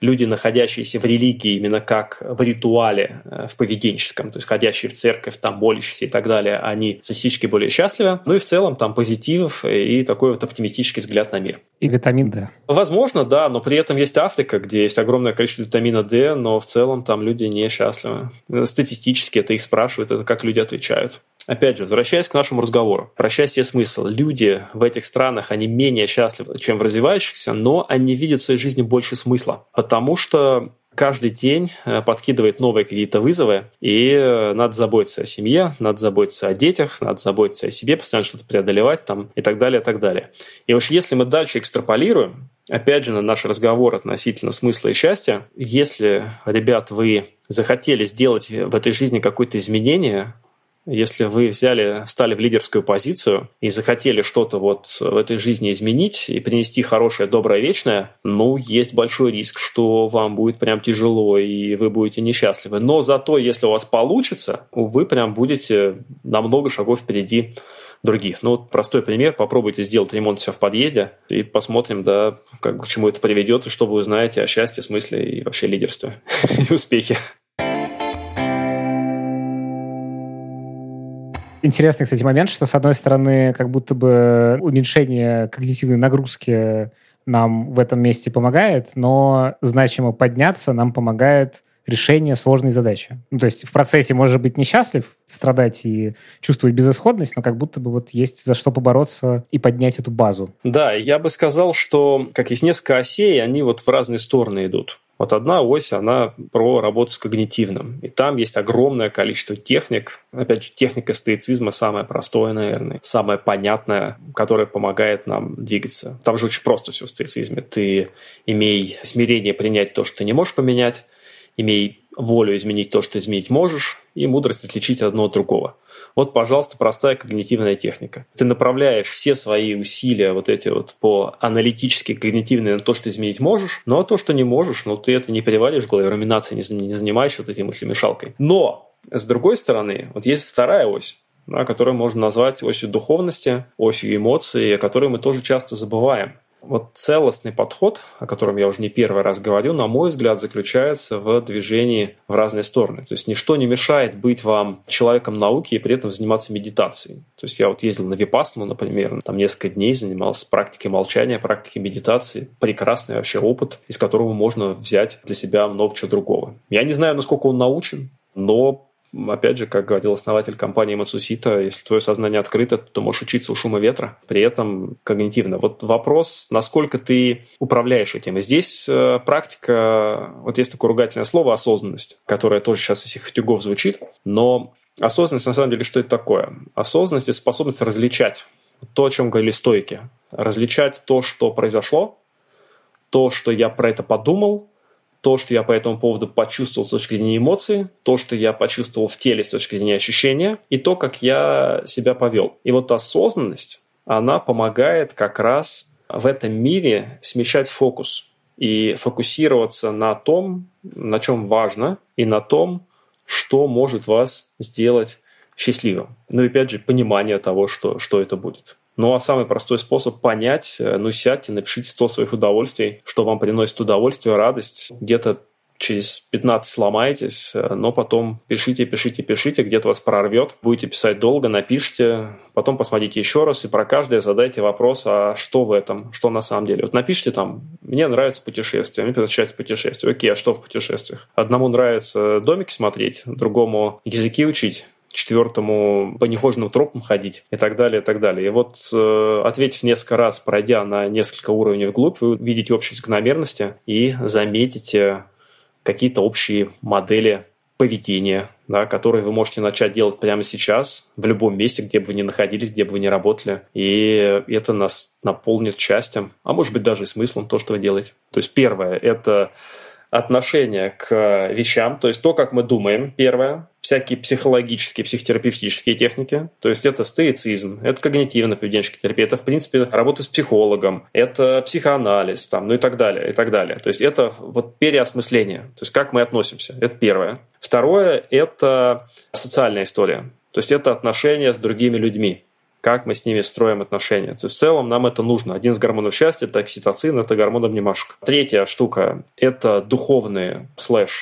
люди, находящиеся в религии именно как в ритуале, в поведенческом, то есть ходящие в церковь, там молящиеся и так далее, они статистически более счастливы. Ну и в целом там позитив и такой вот оптимистический взгляд на мир. И витамин D. Возможно, да, но при этом есть Африка, где есть огромное количество витамина D, но в целом там люди не счастливы. Статистически это их спрашивают, это как люди отвечают. Опять же, возвращаясь к нашему разговору, про счастье смысл. Люди в этих странах, они менее счастливы, чем в развивающихся, но они видят в своей жизни больше смысла, потому что каждый день подкидывает новые какие-то вызовы, и надо заботиться о семье, надо заботиться о детях, надо заботиться о себе, постоянно что-то преодолевать там, и так далее, и так далее. И уж если мы дальше экстраполируем, опять же, на наш разговор относительно смысла и счастья, если, ребят, вы захотели сделать в этой жизни какое-то изменение, если вы встали в лидерскую позицию и захотели что-то вот в этой жизни изменить и принести хорошее, доброе, вечное, ну, есть большой риск, что вам будет прям тяжело и вы будете несчастливы. Но зато, если у вас получится, вы прям будете на много шагов впереди других. Ну, вот простой пример. Попробуйте сделать ремонт у себя в подъезде и посмотрим, да, к чему это приведет и что вы узнаете о счастье, смысле и вообще лидерстве и успехе. Интересный, кстати, момент, что, с одной стороны, как будто бы уменьшение когнитивной нагрузки нам в этом месте помогает, но значимо подняться нам помогает решение сложной задачи. Ну, то есть в процессе может быть несчастлив, страдать и чувствовать безысходность, но как будто бы вот есть за что побороться и поднять эту базу. Да, я бы сказал, что как есть несколько осей, они вот в разные стороны идут. Вот одна ось, она про работу с когнитивным. И там есть огромное количество техник. Опять же, техника стоицизма самая простая, наверное, самая понятная, которая помогает нам двигаться. Там же очень просто все в стоицизме. Ты имей смирение принять то, что ты не можешь поменять, имей волю изменить то, что изменить можешь, и мудрость отличить одно от другого. Вот, пожалуйста, простая когнитивная техника. Ты направляешь все свои усилия вот эти вот по аналитически когнитивные на то, что изменить можешь, но то, что не можешь, ну, ты это не перевариваешь в голове, руминацией не занимаешь вот этой мыслемешалкой. Но, с другой стороны, вот есть вторая ось, да, которую можно назвать осью духовности, осью эмоций, о которой мы тоже часто забываем. Вот целостный подход, о котором я уже не первый раз говорю, на мой взгляд, заключается в движении в разные стороны. То есть ничто не мешает быть вам человеком науки и при этом заниматься медитацией. То есть я вот ездил на Випассану, например, там несколько дней занимался практикой молчания, практикой медитации. Прекрасный вообще опыт, из которого можно взять для себя много чего другого. Я не знаю, насколько он научен, но, опять же, как говорил основатель компании Мацусита, если твое сознание открыто, то ты можешь учиться у шума ветра, при этом когнитивно. Вот вопрос, насколько ты управляешь этим. И здесь практика, вот есть такое ругательное слово «осознанность», которое тоже сейчас из всех утюгов звучит, но осознанность, на самом деле, что это такое? Осознанность – это способность различать то, о чем говорили стоики. Различать то, что произошло, то, что я про это подумал, то, что я по этому поводу почувствовал с точки зрения эмоций, то, что я почувствовал в теле с точки зрения ощущения, и то, как я себя повел. И вот осознанность, она помогает как раз в этом мире смещать фокус и фокусироваться на том, на чем важно, и на том, что может вас сделать счастливым. Ну и опять же, понимание того, что это будет. Ну, а самый простой способ понять, ну, сядьте, напишите 100 своих удовольствий, что вам приносит удовольствие, радость. Где-то через 15 сломаетесь, но потом пишите, где-то вас прорвет. Будете писать долго, напишите, потом посмотрите еще раз и про каждое задайте вопрос, а что в этом, что на самом деле. Вот напишите там, мне нравится путешествие, мне предпочитается путешествие. Окей, а что в путешествиях? Одному нравится домики смотреть, другому языки учить, четвертому по нехоженным тропам ходить и так далее, и так далее. И вот, ответив несколько раз, пройдя на несколько уровней вглубь, вы увидите общие закономерности и заметите какие-то общие модели поведения, да, которые вы можете начать делать прямо сейчас, в любом месте, где бы вы ни находились, где бы вы ни работали. И это нас наполнит счастьем, а может быть даже и смыслом то, что вы делаете. То есть первое – это отношение к вещам, то есть то, как мы думаем, первое, всякие психологические, психотерапевтические техники, то есть это стоицизм, это когнитивно-поведенческая терапия, это, в принципе, работа с психологом, это психоанализ, там, ну и так далее, и так далее. То есть это вот переосмысление, то есть как мы относимся, это первое. Второе – это социальная история, то есть это отношения с другими людьми, как мы с ними строим отношения. То есть в целом нам это нужно. Один из гормонов счастья – это окситоцин, это гормон обнимашек. Третья штука – это духовные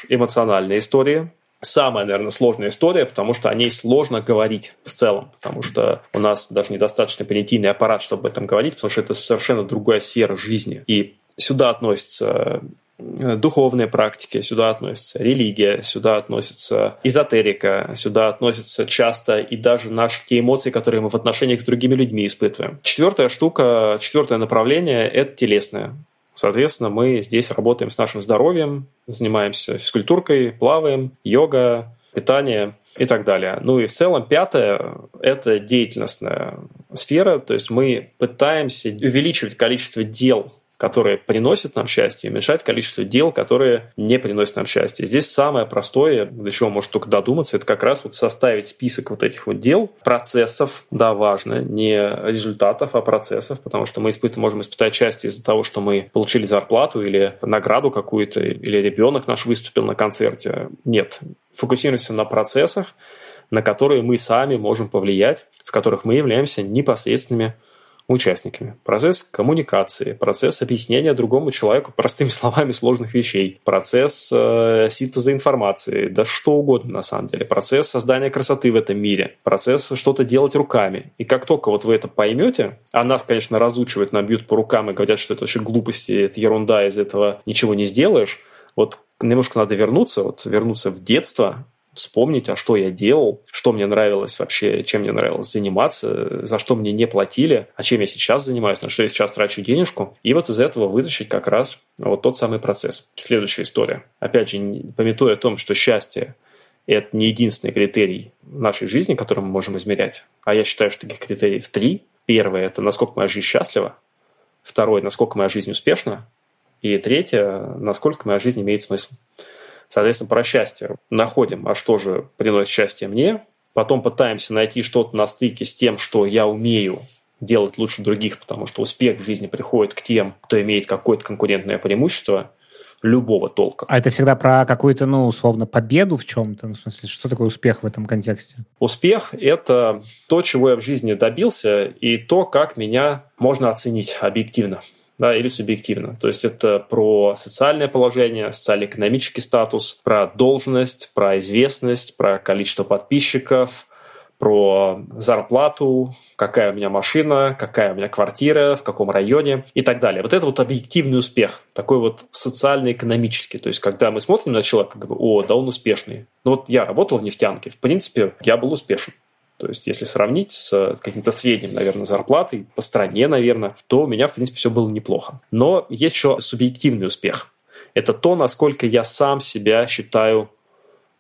/эмоциональные истории. Самая, наверное, сложная история, потому что о ней сложно говорить в целом, потому что у нас даже недостаточно понятийный аппарат, чтобы об этом говорить, потому что это совершенно другая сфера жизни. И сюда относятся духовные практики, сюда относится религия, сюда относится эзотерика, сюда относятся часто и даже наши те эмоции, которые мы в отношениях с другими людьми испытываем. Четвертая штука, четвертое направление – это телесное. Соответственно, мы здесь работаем с нашим здоровьем, занимаемся физкультуркой, плаваем, йога, питание и так далее. Ну и в целом пятое – это деятельностная сфера, то есть мы пытаемся увеличивать количество дел, которые приносят нам счастье, и уменьшать количество дел, которые не приносят нам счастье. Здесь самое простое, до чего может только додуматься, это как раз вот составить список вот этих вот дел, процессов, да, важно, не результатов, а процессов, потому что мы можем испытать счастье из-за того, что мы получили зарплату или награду какую-то, или ребенок наш выступил на концерте. Нет, фокусируемся на процессах, на которые мы сами можем повлиять, в которых мы являемся непосредственными участниками. Процесс коммуникации, процесс объяснения другому человеку простыми словами сложных вещей, процесс синтеза информации, да что угодно на самом деле, процесс создания красоты в этом мире, процесс что-то делать руками. И как только вот вы это поймете, а нас, конечно, разучивают, нам бьют по рукам и говорят, что это вообще глупости, это ерунда, из этого ничего не сделаешь, вот немножко надо вернуться в детство, вспомнить, а что я делал, что мне нравилось вообще, чем мне нравилось заниматься, за что мне не платили, а чем я сейчас занимаюсь, на что я сейчас трачу денежку. И вот из этого вытащить как раз вот тот самый процесс. Следующая история. Опять же, памятуя о том, что счастье – это не единственный критерий нашей жизни, который мы можем измерять. А я считаю, что таких критериев 3. Первое – это насколько моя жизнь счастлива. Второе – насколько моя жизнь успешна. И третье – насколько моя жизнь имеет смысл. Соответственно, про счастье находим, а что же приносит счастье мне. Потом пытаемся найти что-то на стыке с тем, что я умею делать лучше других, потому что успех в жизни приходит к тем, кто имеет какое-то конкурентное преимущество любого толка. А это всегда про какую-то, ну, условно, победу в чем-то? Ну, в смысле, что такое успех в этом контексте? Успех – это то, чего я в жизни добился, и то, как меня можно оценить объективно. Да, или субъективно. То есть это про социальное положение, социально-экономический статус, про должность, про известность, про количество подписчиков, про зарплату, какая у меня машина, какая у меня квартира, в каком районе и так далее. Вот это вот объективный успех, такой вот социально-экономический. То есть когда мы смотрим на человека, как бы, о, да он успешный. Ну вот я работал в нефтянке, в принципе, я был успешен. То есть, если сравнить с каким-то средним, наверное, зарплатой по стране, наверное, то у меня, в принципе, все было неплохо. Но есть еще субъективный успех. Это то, насколько я сам себя считаю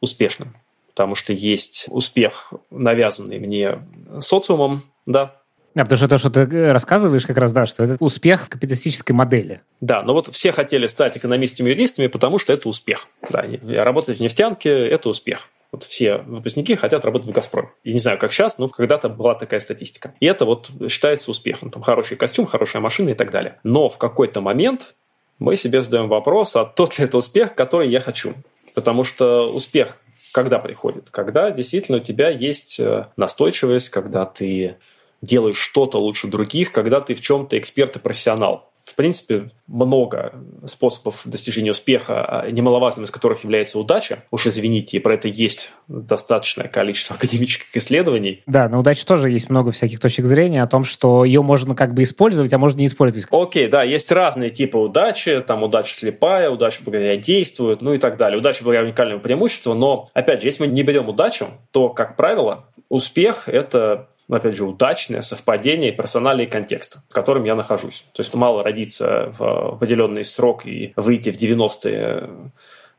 успешным. Потому что есть успех, навязанный мне социумом, да. А потому что то, что ты рассказываешь, как раз, да, что это успех в капиталистической модели. Да, но вот все хотели стать экономистами-юристами, потому что это успех. Да, работать в нефтянке – это успех. Вот все выпускники хотят работать в «Газпроме». Я не знаю, как сейчас, но когда-то была такая статистика. И это вот считается успехом. Там хороший костюм, хорошая машина и так далее. Но в какой-то момент мы себе задаем вопрос, а тот ли это успех, который я хочу. Потому что успех когда приходит? Когда действительно у тебя есть настойчивость, когда ты делаешь что-то лучше других, когда ты в чем-то эксперт и профессионал. В принципе, много способов достижения успеха, немаловажным из которых является удача. Уж извините, и про это есть достаточное количество академических исследований. Да, на удачу тоже есть много всяких точек зрения о том, что ее можно как бы использовать, а можно не использовать. Окей, да, есть разные типы удачи. Там удача слепая, удача благодаря действию, ну и так далее. Удача благодаря уникальному преимуществу. Но, опять же, если мы не берем удачу, то, как правило, успех – это... опять же, удачное совпадение персонали и контекста, в котором я нахожусь. То есть мало родиться в определенный срок и выйти в 90-е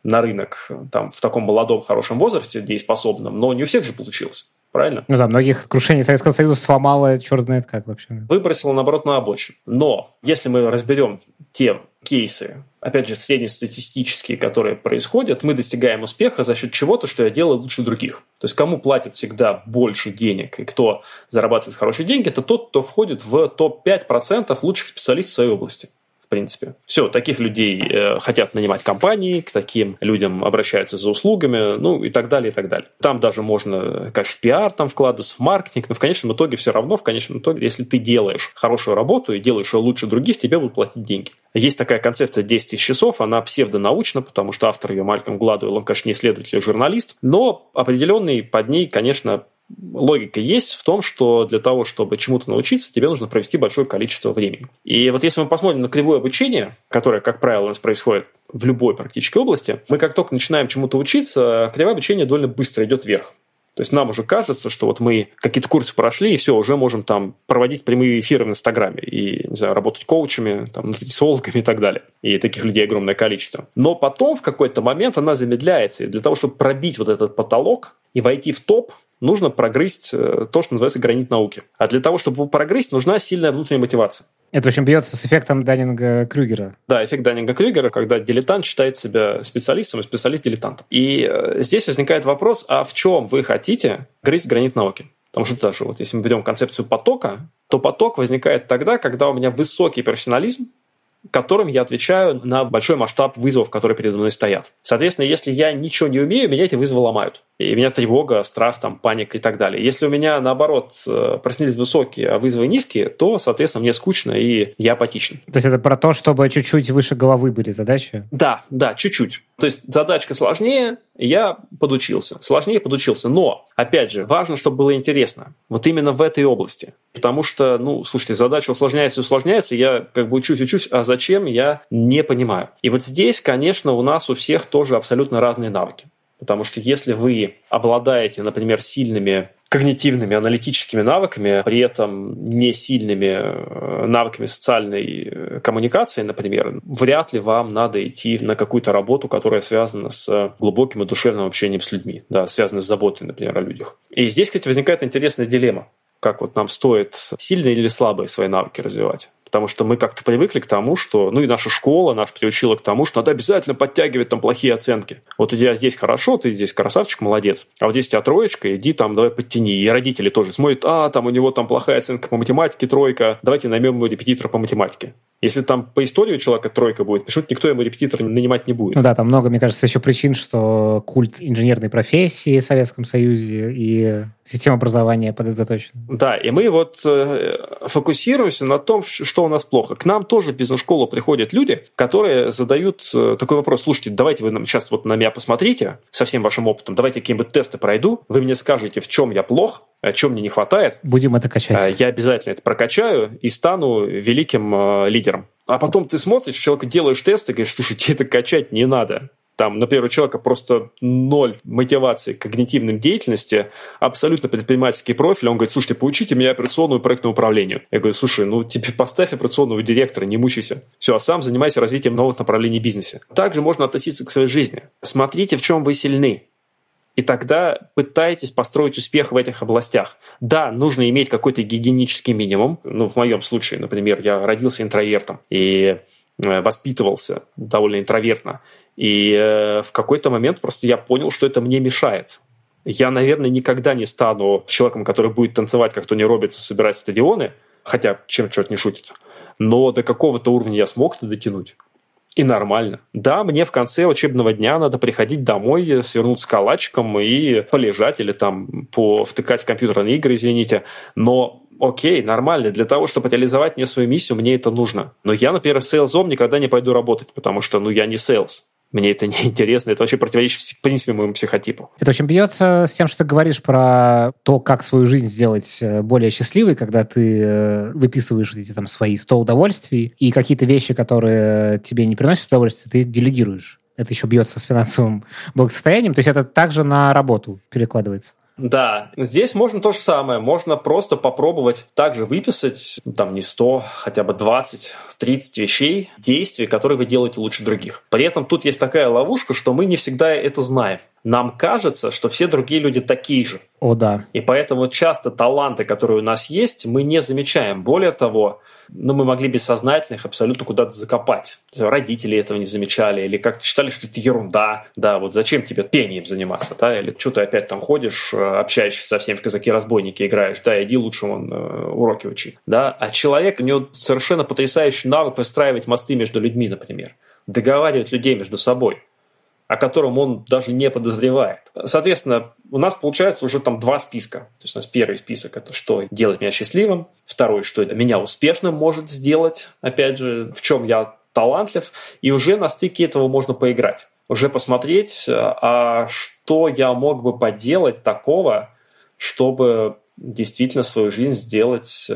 на рынок там, в таком молодом, хорошем возрасте, дееспособном, но не у всех же получилось. Правильно? Ну да, многих крушений Советского Союза сломало черт знает как вообще. Выбросило, наоборот, на обочину. Но если мы разберем те кейсы, опять же, среднестатистические, которые происходят, мы достигаем успеха за счет чего-то, что я делаю лучше других. То есть кому платят всегда больше денег и кто зарабатывает хорошие деньги, это тот, кто входит в топ-5% лучших специалистов в своей области. В принципе. Все, таких людей хотят нанимать компании, к таким людям обращаются за услугами, ну и так далее, и так далее. Там даже можно, как в пиар, там вкладываться, в маркетинг, но в конечном итоге все равно, в конечном итоге, если ты делаешь хорошую работу и делаешь ее лучше других, тебе будут платить деньги. Есть такая концепция 10 тысяч часов, она псевдонаучна, потому что автор ее Малькольм Гладуэлл, он, конечно, не исследователь, а журналист, но определенный под ней, конечно, логика есть в том, что для того, чтобы чему-то научиться, тебе нужно провести большое количество времени. И вот если мы посмотрим на кривое обучение, которое, как правило, у нас происходит в любой практической области, мы как только начинаем чему-то учиться, кривое обучение довольно быстро идет вверх. То есть нам уже кажется, что вот мы какие-то курсы прошли, и все, уже можем там проводить прямые эфиры в Инстаграме и, не знаю, работать коучами, там, нутрициологами и так далее. И таких людей огромное количество. Но потом в какой-то момент она замедляется. И для того, чтобы пробить вот этот потолок и войти в топ, нужно прогрызть то, что называется гранит науки. А для того, чтобы его прогрызть, нужна сильная внутренняя мотивация. Это, в общем, бьется с эффектом Даннинга-Крюгера. Да, эффект Даннинга-Крюгера, когда дилетант считает себя специалистом, а специалист дилетантом. И здесь возникает вопрос, а в чем вы хотите грызть гранит науки? Потому что даже вот если мы берем концепцию потока, то поток возникает тогда, когда у меня высокий профессионализм, которым я отвечаю на большой масштаб вызовов, которые передо мной стоят. Соответственно, если я ничего не умею, меня эти вызовы ломают. И у меня тревога, страх, там, паника и так далее. Если у меня, наоборот, профессионализм высокий, а вызовы низкие, то, соответственно, мне скучно и я апатичен. То есть это про то, чтобы чуть-чуть выше головы были задачи? Да, да, чуть-чуть. То есть задачка сложнее, я подучился. Сложнее подучился. Но, опять же, важно, чтобы было интересно. Вот именно в этой области. Потому что, ну, слушайте, задача усложняется и усложняется, я как бы учусь, а зачем, я не понимаю. И вот здесь, конечно, у нас у всех тоже абсолютно разные навыки. Потому что если вы обладаете, например, сильными когнитивными, аналитическими навыками, при этом не сильными навыками социальной коммуникации, например, вряд ли вам надо идти на какую-то работу, которая связана с глубоким и душевным общением с людьми, да, связана с заботой, например, о людях. И здесь, кстати, возникает интересная дилемма, как вот нам стоит сильные или слабые свои навыки развивать. Потому что мы как-то привыкли к тому, что... Ну и наша школа нас приучила к тому, что надо обязательно подтягивать там плохие оценки. Вот у тебя здесь хорошо, ты здесь красавчик, молодец. А вот здесь у тебя троечка, иди там, давай подтяни. И родители тоже смотрят, а, там у него там плохая оценка по математике, тройка. Давайте наймем ему репетитора по математике. Если там по истории у человека тройка будет, почему-то никто ему репетитора нанимать не будет. Ну да, там много, мне кажется, еще причин, что культ инженерной профессии в Советском Союзе и система образования под это заточена. Да, и мы вот фокусируемся на том, что у нас плохо. К нам тоже в бизнес-школу приходят люди, которые задают такой вопрос. Слушайте, давайте вы сейчас вот на меня посмотрите со всем вашим опытом, давайте какие-нибудь тесты пройду, вы мне скажете, в чем я плох, в чем мне не хватает. Будем это качать. Я обязательно это прокачаю и стану великим лидером. А потом ты смотришь, человеку делаешь тесты и говоришь, слушай, тебе это качать не надо. Там, например, у человека просто ноль мотивации к когнитивной деятельности, абсолютно предпринимательский профиль. Он говорит, слушайте, поучите меня операционному и проектному управлению. Я говорю, слушай, ну тебе поставь операционного директора, не мучайся. Все, а сам занимайся развитием новых направлений бизнеса. Также можно относиться к своей жизни. Смотрите, в чем вы сильны. И тогда пытайтесь построить успех в этих областях. Да, нужно иметь какой-то гигиенический минимум. Ну, в моем случае, например, я родился интровертом и воспитывался довольно интровертно. И в какой-то момент просто я понял, что это мне мешает. Я, наверное, никогда не стану человеком, который будет танцевать, как Тони Роббинс, собирать стадионы, хотя чем черт не шутит. Но до какого-то уровня я смог это дотянуть. И нормально. Да, мне в конце учебного дня надо приходить домой, свернуться калачиком и полежать или там повтыкать в компьютерные игры, извините. Но... Окей, нормально. Для того, чтобы реализовать мне свою миссию, мне это нужно. Но я, например, сейлзом никогда не пойду работать, потому что, ну, я не сейлз. Мне это не интересно, это вообще противоречит, в принципе, моему психотипу. Это очень бьется с тем, что ты говоришь про то, как свою жизнь сделать более счастливой, когда ты выписываешь эти там свои 100 удовольствий, и какие-то вещи, которые тебе не приносят удовольствия, ты делегируешь. Это еще бьется с финансовым благосостоянием. То есть это также на работу перекладывается. Да, здесь можно то же самое. Можно просто попробовать также выписать, там не 100, хотя бы 20, 30 вещей, действий, которые вы делаете лучше других. При этом тут есть такая ловушка, что мы не всегда это знаем. нам кажется, что все другие люди такие же. О, да. И поэтому часто таланты, которые у нас есть, мы не замечаем. Более того, мы могли бессознательно их абсолютно куда-то закопать. Родители этого не замечали или как-то считали, что это ерунда. Да, вот зачем тебе пением заниматься? Да? Или что ты опять там ходишь, общаешься со всеми в казаки-разбойники играешь? Да, иди лучше вон уроки учи. Да? А человек, у него совершенно потрясающий навык выстраивать мосты между людьми, например. Договаривать людей между собой, о котором он даже не подозревает. Соответственно, у нас получается уже там два списка. То есть у нас первый список – это что делает меня счастливым, второй – что меня успешным может сделать, опять же, в чем я талантлив, и уже на стыке этого можно поиграть, уже посмотреть, а что я мог бы поделать такого, чтобы действительно свою жизнь сделать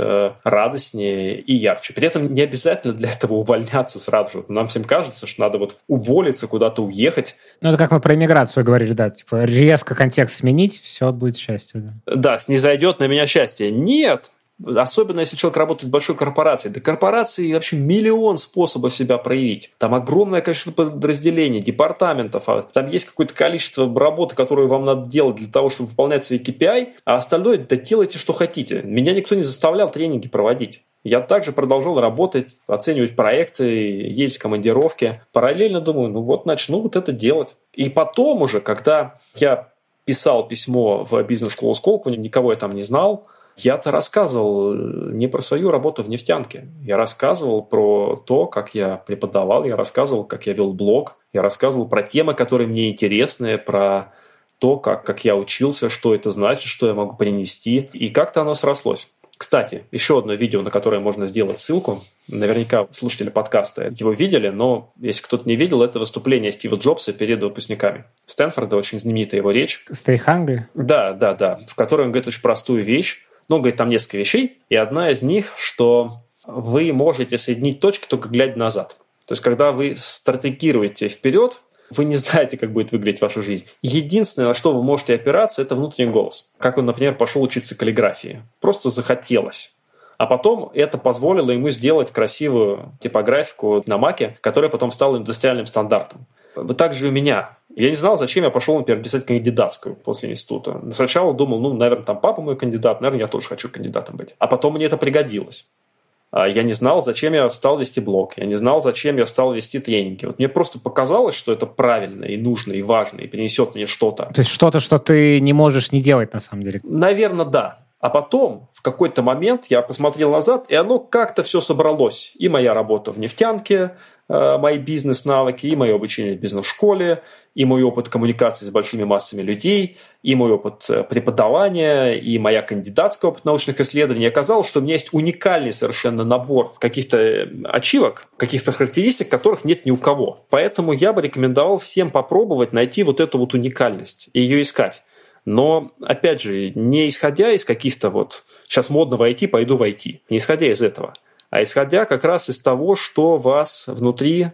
радостнее и ярче. При этом не обязательно для этого увольняться сразу же. Нам всем кажется, что надо вот уволиться, куда-то уехать. Ну, это как мы про иммиграцию говорили, да, типа резко контекст сменить, все будет счастье. Да, да, снизойдет на меня счастье. Нет! Особенно, если человек работает в большой корпорации. Да корпорации вообще миллион способов себя проявить. Там огромное количество подразделений, департаментов. Там есть какое-то количество работы, которую вам надо делать для того, чтобы выполнять свои KPI. А остальное – да делайте, что хотите. Меня никто не заставлял тренинги проводить. Я также продолжал работать, оценивать проекты, ездить в командировки. Параллельно думаю, начну вот это делать. И потом уже, когда я писал письмо в бизнес-школу Сколково, никого я там не знал, я-то рассказывал не про свою работу в нефтянке. Я рассказывал про то, как я преподавал, я рассказывал, как я вел блог, я рассказывал про темы, которые мне интересны, про то, как я учился, что это значит, что я могу принести. И как-то оно срослось. Кстати, еще одно видео, на которое можно сделать ссылку. Наверняка слушатели подкаста его видели, но если кто-то не видел, это выступление Стива Джобса перед выпускниками Стэнфорда, очень знаменитая его речь. «Stay hungry». Да, в которой он говорит очень простую вещь. Говорит, там несколько вещей, и одна из них, что вы можете соединить точки, только глядя назад. То есть, когда вы стратегируете вперед, вы не знаете, как будет выглядеть ваша жизнь. Единственное, на что вы можете опираться, это внутренний голос. Как он, например, пошел учиться каллиграфии. Просто захотелось. А потом это позволило ему сделать красивую типографику на Маке, которая потом стала индустриальным стандартом. Вот так же у меня. Я не знал, зачем я пошел, например, писать кандидатскую после института. Сначала думал, наверное, там папа мой кандидат, наверное, я тоже хочу кандидатом быть. А потом мне это пригодилось. Я не знал, зачем я стал вести блог, я не знал, зачем я стал вести тренинги. Мне просто показалось, что это правильно и нужно, и важно, и принесет мне что-то. То есть что-то, что ты не можешь не делать на самом деле? Наверное, да. А потом, в какой-то момент, я посмотрел назад, и оно как-то все собралось. И моя работа в нефтянке, мои бизнес-навыки, и мое обучение в бизнес-школе, и мой опыт коммуникации с большими массами людей, и мой опыт преподавания, и моя кандидатская опыт научных исследований. Оказалось, что у меня есть уникальный совершенно набор каких-то ачивок, каких-то характеристик, которых нет ни у кого. Поэтому я бы рекомендовал всем попробовать найти вот эту вот уникальность и ее искать. Но, опять же, не исходя из каких-то сейчас модно войти, пойду войти, не исходя из этого, а исходя как раз из того, что вас внутри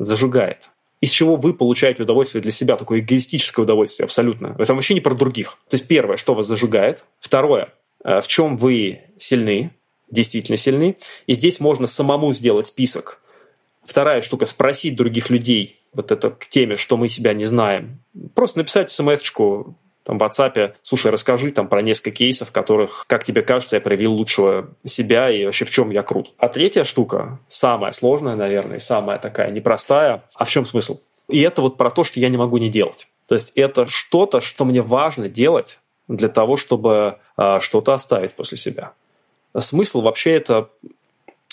зажигает, из чего вы получаете удовольствие для себя, такое эгоистическое удовольствие абсолютно. Это вообще не про других. То есть первое, что вас зажигает. Второе, в чем вы сильны, действительно сильны. И здесь можно самому сделать список. Вторая штука – спросить других людей, вот это к теме, что мы себя не знаем. Просто написать смс-очку, в WhatsApp, слушай, расскажи про несколько кейсов, в которых, как тебе кажется, я проявил лучшего себя и вообще в чем я крут. А третья штука, самая сложная, наверное, самая такая непростая, а в чем смысл? И это про то, что я не могу не делать. То есть это что-то, что мне важно делать для того, чтобы что-то оставить после себя. Смысл вообще это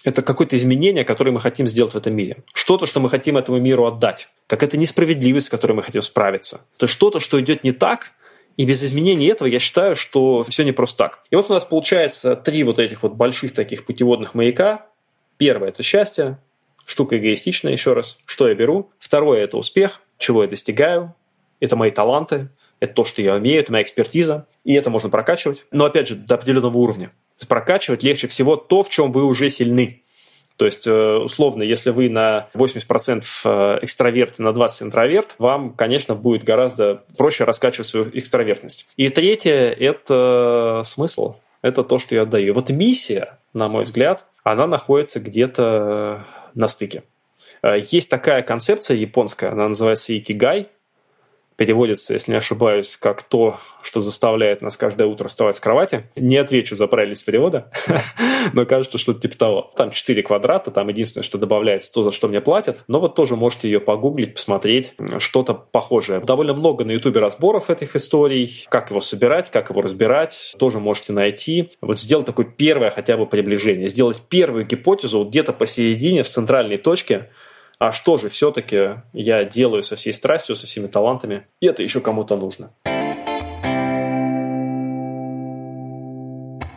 какое-то изменение, которое мы хотим сделать в этом мире. Что-то, что мы хотим этому миру отдать. Какая-то несправедливость, с которой мы хотим справиться. То есть что-то, что идет не так, и без изменений этого я считаю, что все не просто так. И у нас получается три этих больших таких путеводных маяка. Первое – это счастье, штука эгоистичная, еще раз, что я беру. Второе – это успех, чего я достигаю. Это мои таланты, это то, что я умею, это моя экспертиза. И это можно прокачивать, но опять же до определенного уровня. То есть прокачивать легче всего то, в чем вы уже сильны. То есть, условно, если вы на 80% экстраверт и на 20% интроверт, вам, конечно, будет гораздо проще раскачивать свою экстравертность. И третье – это смысл, это то, что я отдаю. И миссия, на мой взгляд, она находится где-то на стыке. Есть такая концепция японская, она называется «Икигай». переводится, если не ошибаюсь, как то, что заставляет нас каждое утро вставать с кровати. Не отвечу за правильность перевода, но кажется, что-то типа того. Там 4 квадрата, там единственное, что добавляется, то, за что мне платят. Но вот тоже можете ее погуглить, посмотреть, что-то похожее. Довольно много на Ютубе разборов этих историй, как его собирать, как его разбирать, тоже можете найти. Вот сделать такое первое хотя бы приближение, сделать первую гипотезу вот где-то посередине, в центральной точке, а что же все-таки я делаю со всей страстью, со всеми талантами, и это еще кому-то нужно.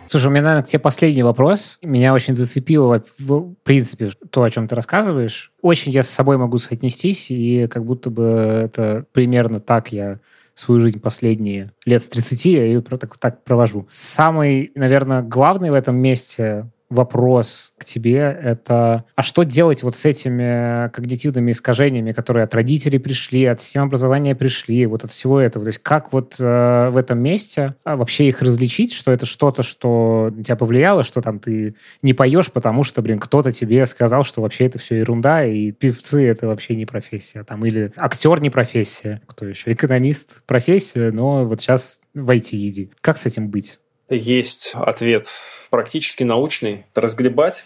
Слушай, у меня, наверное, к тебе последний вопрос. Меня очень зацепило, в принципе, то, о чем ты рассказываешь. Очень я с собой могу соотнестись, и как будто бы это примерно так я свою жизнь последние лет с 30 я ее так провожу. Самый, наверное, главный в этом месте вопрос к тебе — это а что делать вот с этими когнитивными искажениями, которые от родителей пришли, от системы образования пришли, вот от всего этого? То есть как вот в этом месте вообще их различить, что это что-то, что на тебя повлияло, что там ты не поешь, потому что, кто-то тебе сказал, что вообще это все ерунда, и певцы — это вообще не профессия, там, или актер — не профессия, кто еще? Экономист — профессия, но вот сейчас в IT иди. Как с этим быть? Есть ответ практически научный. Разгребать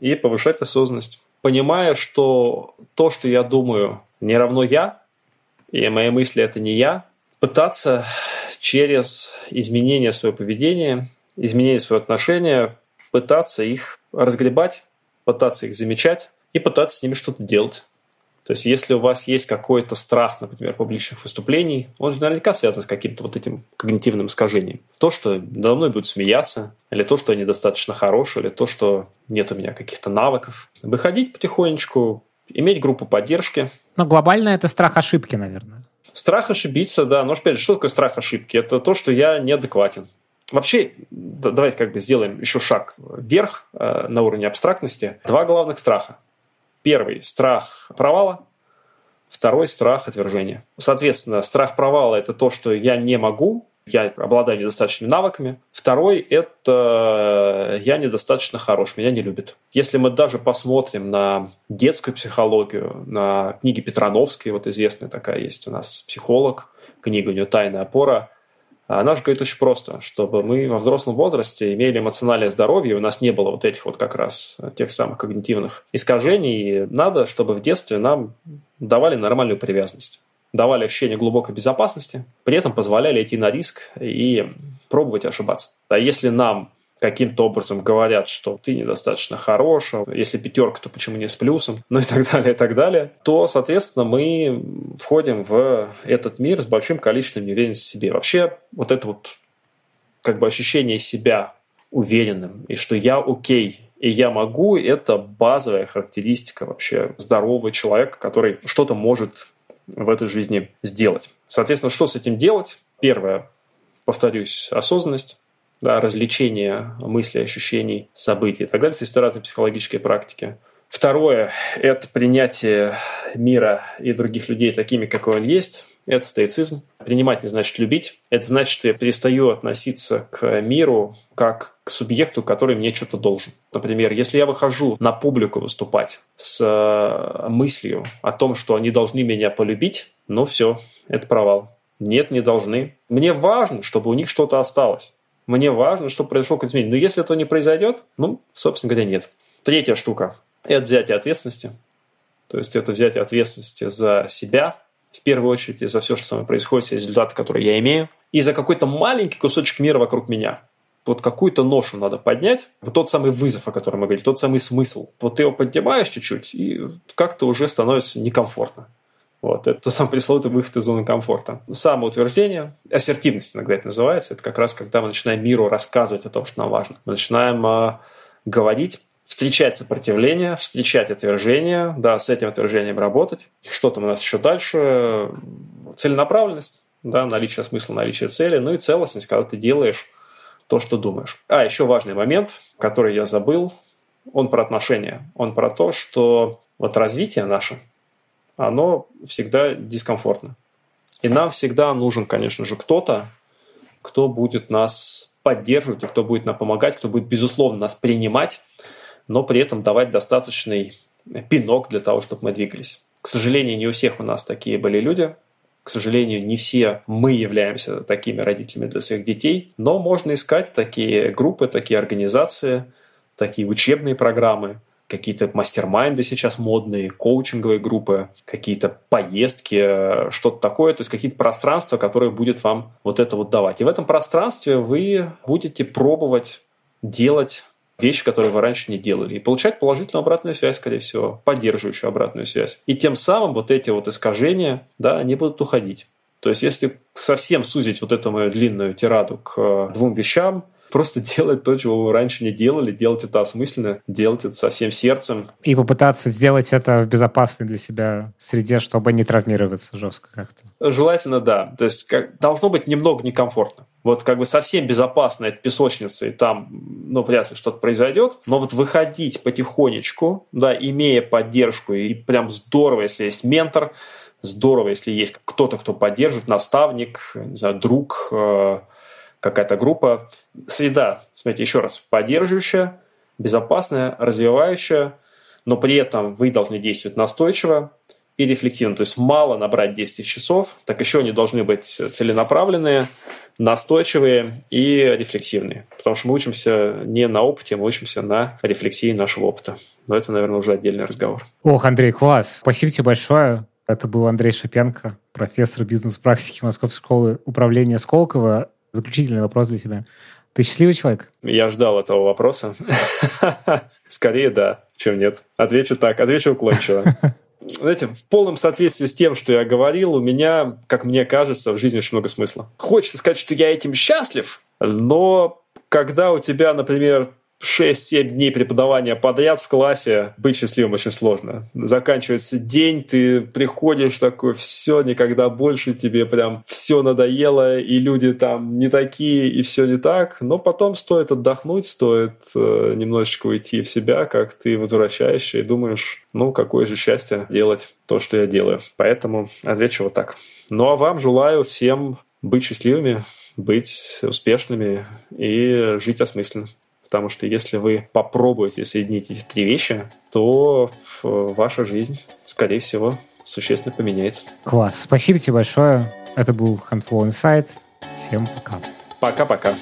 и повышать осознанность. Понимая, что то, что я думаю, не равно я, и мои мысли — это не я, пытаться через изменение своего поведения, изменение своего отношения, пытаться их разгребать, пытаться их замечать и пытаться с ними что-то делать. То есть если у вас есть какой-то страх, например, публичных выступлений, он же наверняка связан с каким-то вот этим когнитивным искажением. То, что надо мной будут смеяться, или то, что я недостаточно хорош, или то, что нет у меня каких-то навыков. Выходить потихонечку, иметь группу поддержки. Но глобально это страх ошибки, наверное. Страх ошибиться, да. Но опять же, что такое страх ошибки? Это то, что я неадекватен. Вообще, давайте сделаем еще шаг вверх на уровне абстрактности. 2 главных страха. Первый – страх провала, второй – страх отвержения. Соответственно, страх провала – это то, что я не могу, я обладаю недостаточными навыками. Второй – это я недостаточно хорош, меня не любят. Если мы даже посмотрим на детскую психологию, на книги Петрановской, вот известная такая есть у нас психолог, книга у нее «Тайная опора», она же говорит очень просто, чтобы мы во взрослом возрасте имели эмоциональное здоровье, у нас не было вот этих вот как раз тех самых когнитивных искажений. Надо, чтобы в детстве нам давали нормальную привязанность, давали ощущение глубокой безопасности, при этом позволяли идти на риск и пробовать ошибаться. А если нам каким-то образом говорят, что ты недостаточно хорош, если 5, то почему не с плюсом, ну и так далее, то, соответственно, мы входим в этот мир с большим количеством неуверенности в себе. Вообще, вот это вот ощущение себя уверенным, и что я окей, и я могу, это базовая характеристика вообще здорового человека, который что-то может в этой жизни сделать. Соответственно, что с этим делать? Первое, повторюсь, осознанность. Да, развлечение мыслей, ощущений, событий и так далее. То есть это разные психологические практики. Второе – это принятие мира и других людей такими, какой он есть. Это стоицизм. Принимать не значит любить. Это значит, что я перестаю относиться к миру как к субъекту, который мне что-то должен. Например, если я выхожу на публику выступать с мыслью о том, что они должны меня полюбить, ну все, это провал. Нет, не должны. Мне важно, чтобы у них что-то осталось. Мне важно, чтобы произошло какое-то изменение. Но если этого не произойдет, собственно говоря, нет. Третья штука – это взятие ответственности. То есть это взятие ответственности за себя, в первую очередь, и за все, что со мной происходит, все результаты, которые я имею, и за какой-то маленький кусочек мира вокруг меня. Вот какую-то ношу надо поднять, вот тот самый вызов, о котором мы говорили, тот самый смысл. Вот ты его поднимаешь чуть-чуть, и как-то уже становится некомфортно. Вот, это самый пресловутый выход из зоны комфорта. Самоутверждение, ассертивность иногда это называется, это как раз когда мы начинаем миру рассказывать о том, что нам важно. Мы начинаем говорить, встречать сопротивление, встречать отвержение, да, с этим отвержением работать. Что там у нас еще дальше? Целенаправленность, да, наличие смысла, наличие цели, ну и целостность, когда ты делаешь то, что думаешь. А еще важный момент, который я забыл, он про отношения, он про то, что вот развитие наше, оно всегда дискомфортно. И нам всегда нужен, конечно же, кто-то, кто будет нас поддерживать, кто будет нам помогать, кто будет, безусловно, нас принимать, но при этом давать достаточный пинок для того, чтобы мы двигались. К сожалению, не у всех у нас такие были люди. К сожалению, не все мы являемся такими родителями для своих детей, но можно искать такие группы, такие организации, такие учебные программы, какие-то мастер-майнды сейчас модные, коучинговые группы, какие-то поездки, что-то такое, то есть какие-то пространства, которые будет вам вот это вот давать. И в этом пространстве вы будете пробовать делать вещи, которые вы раньше не делали, и получать положительную обратную связь, скорее всего, поддерживающую обратную связь. И тем самым вот эти вот искажения, да, они будут уходить. То есть если совсем сузить вот эту мою длинную тираду к двум вещам, просто делать то, чего вы раньше не делали, делать это осмысленно, делать это со всем сердцем. И попытаться сделать это в безопасной для себя среде, чтобы не травмироваться жестко как-то. Желательно, да. То есть должно быть немного некомфортно. Вот как бы совсем безопасно это песочница, и там, вряд ли что-то произойдет. Но вот выходить потихонечку, да, имея поддержку, и прям здорово, если есть ментор, здорово, если есть кто-то, кто поддержит, наставник, не знаю, друг, какая-то группа. Среда, смотрите, еще раз, поддерживающая, безопасная, развивающая, но при этом вы должны действовать настойчиво и рефлективно. То есть мало набрать 10 часов, так еще они должны быть целенаправленные, настойчивые и рефлексивные. Потому что мы учимся не на опыте, мы учимся на рефлексии нашего опыта. Но это, наверное, уже отдельный разговор. Ох, Андрей, класс! Спасибо тебе большое. Это был Андрей Шапенко, профессор бизнес-практики Московской школы управления Сколково. Заключительный вопрос для тебя. Ты счастливый человек? Я ждал этого вопроса. Скорее да, чем нет. Отвечу так, отвечу уклончиво. Знаете, в полном соответствии с тем, что я говорил, у меня, как мне кажется, в жизни очень много смысла. Хочется сказать, что я этим счастлив, но когда у тебя, например, 6-7 дней преподавания подряд в классе, быть счастливым очень сложно. Заканчивается день, ты приходишь такой, все, никогда больше, тебе прям все надоело, и люди там не такие, и все не так. Но потом стоит отдохнуть, стоит немножечко уйти в себя, как ты возвращаешься и думаешь, какое же счастье делать то, что я делаю. Поэтому отвечу вот так. Ну, а вам желаю всем быть счастливыми, быть успешными и жить осмысленно. Потому что если вы попробуете соединить эти три вещи, то ваша жизнь, скорее всего, существенно поменяется. Класс. Спасибо тебе большое. Это был Хантфлоу Инсайт. Всем пока. Пока-пока.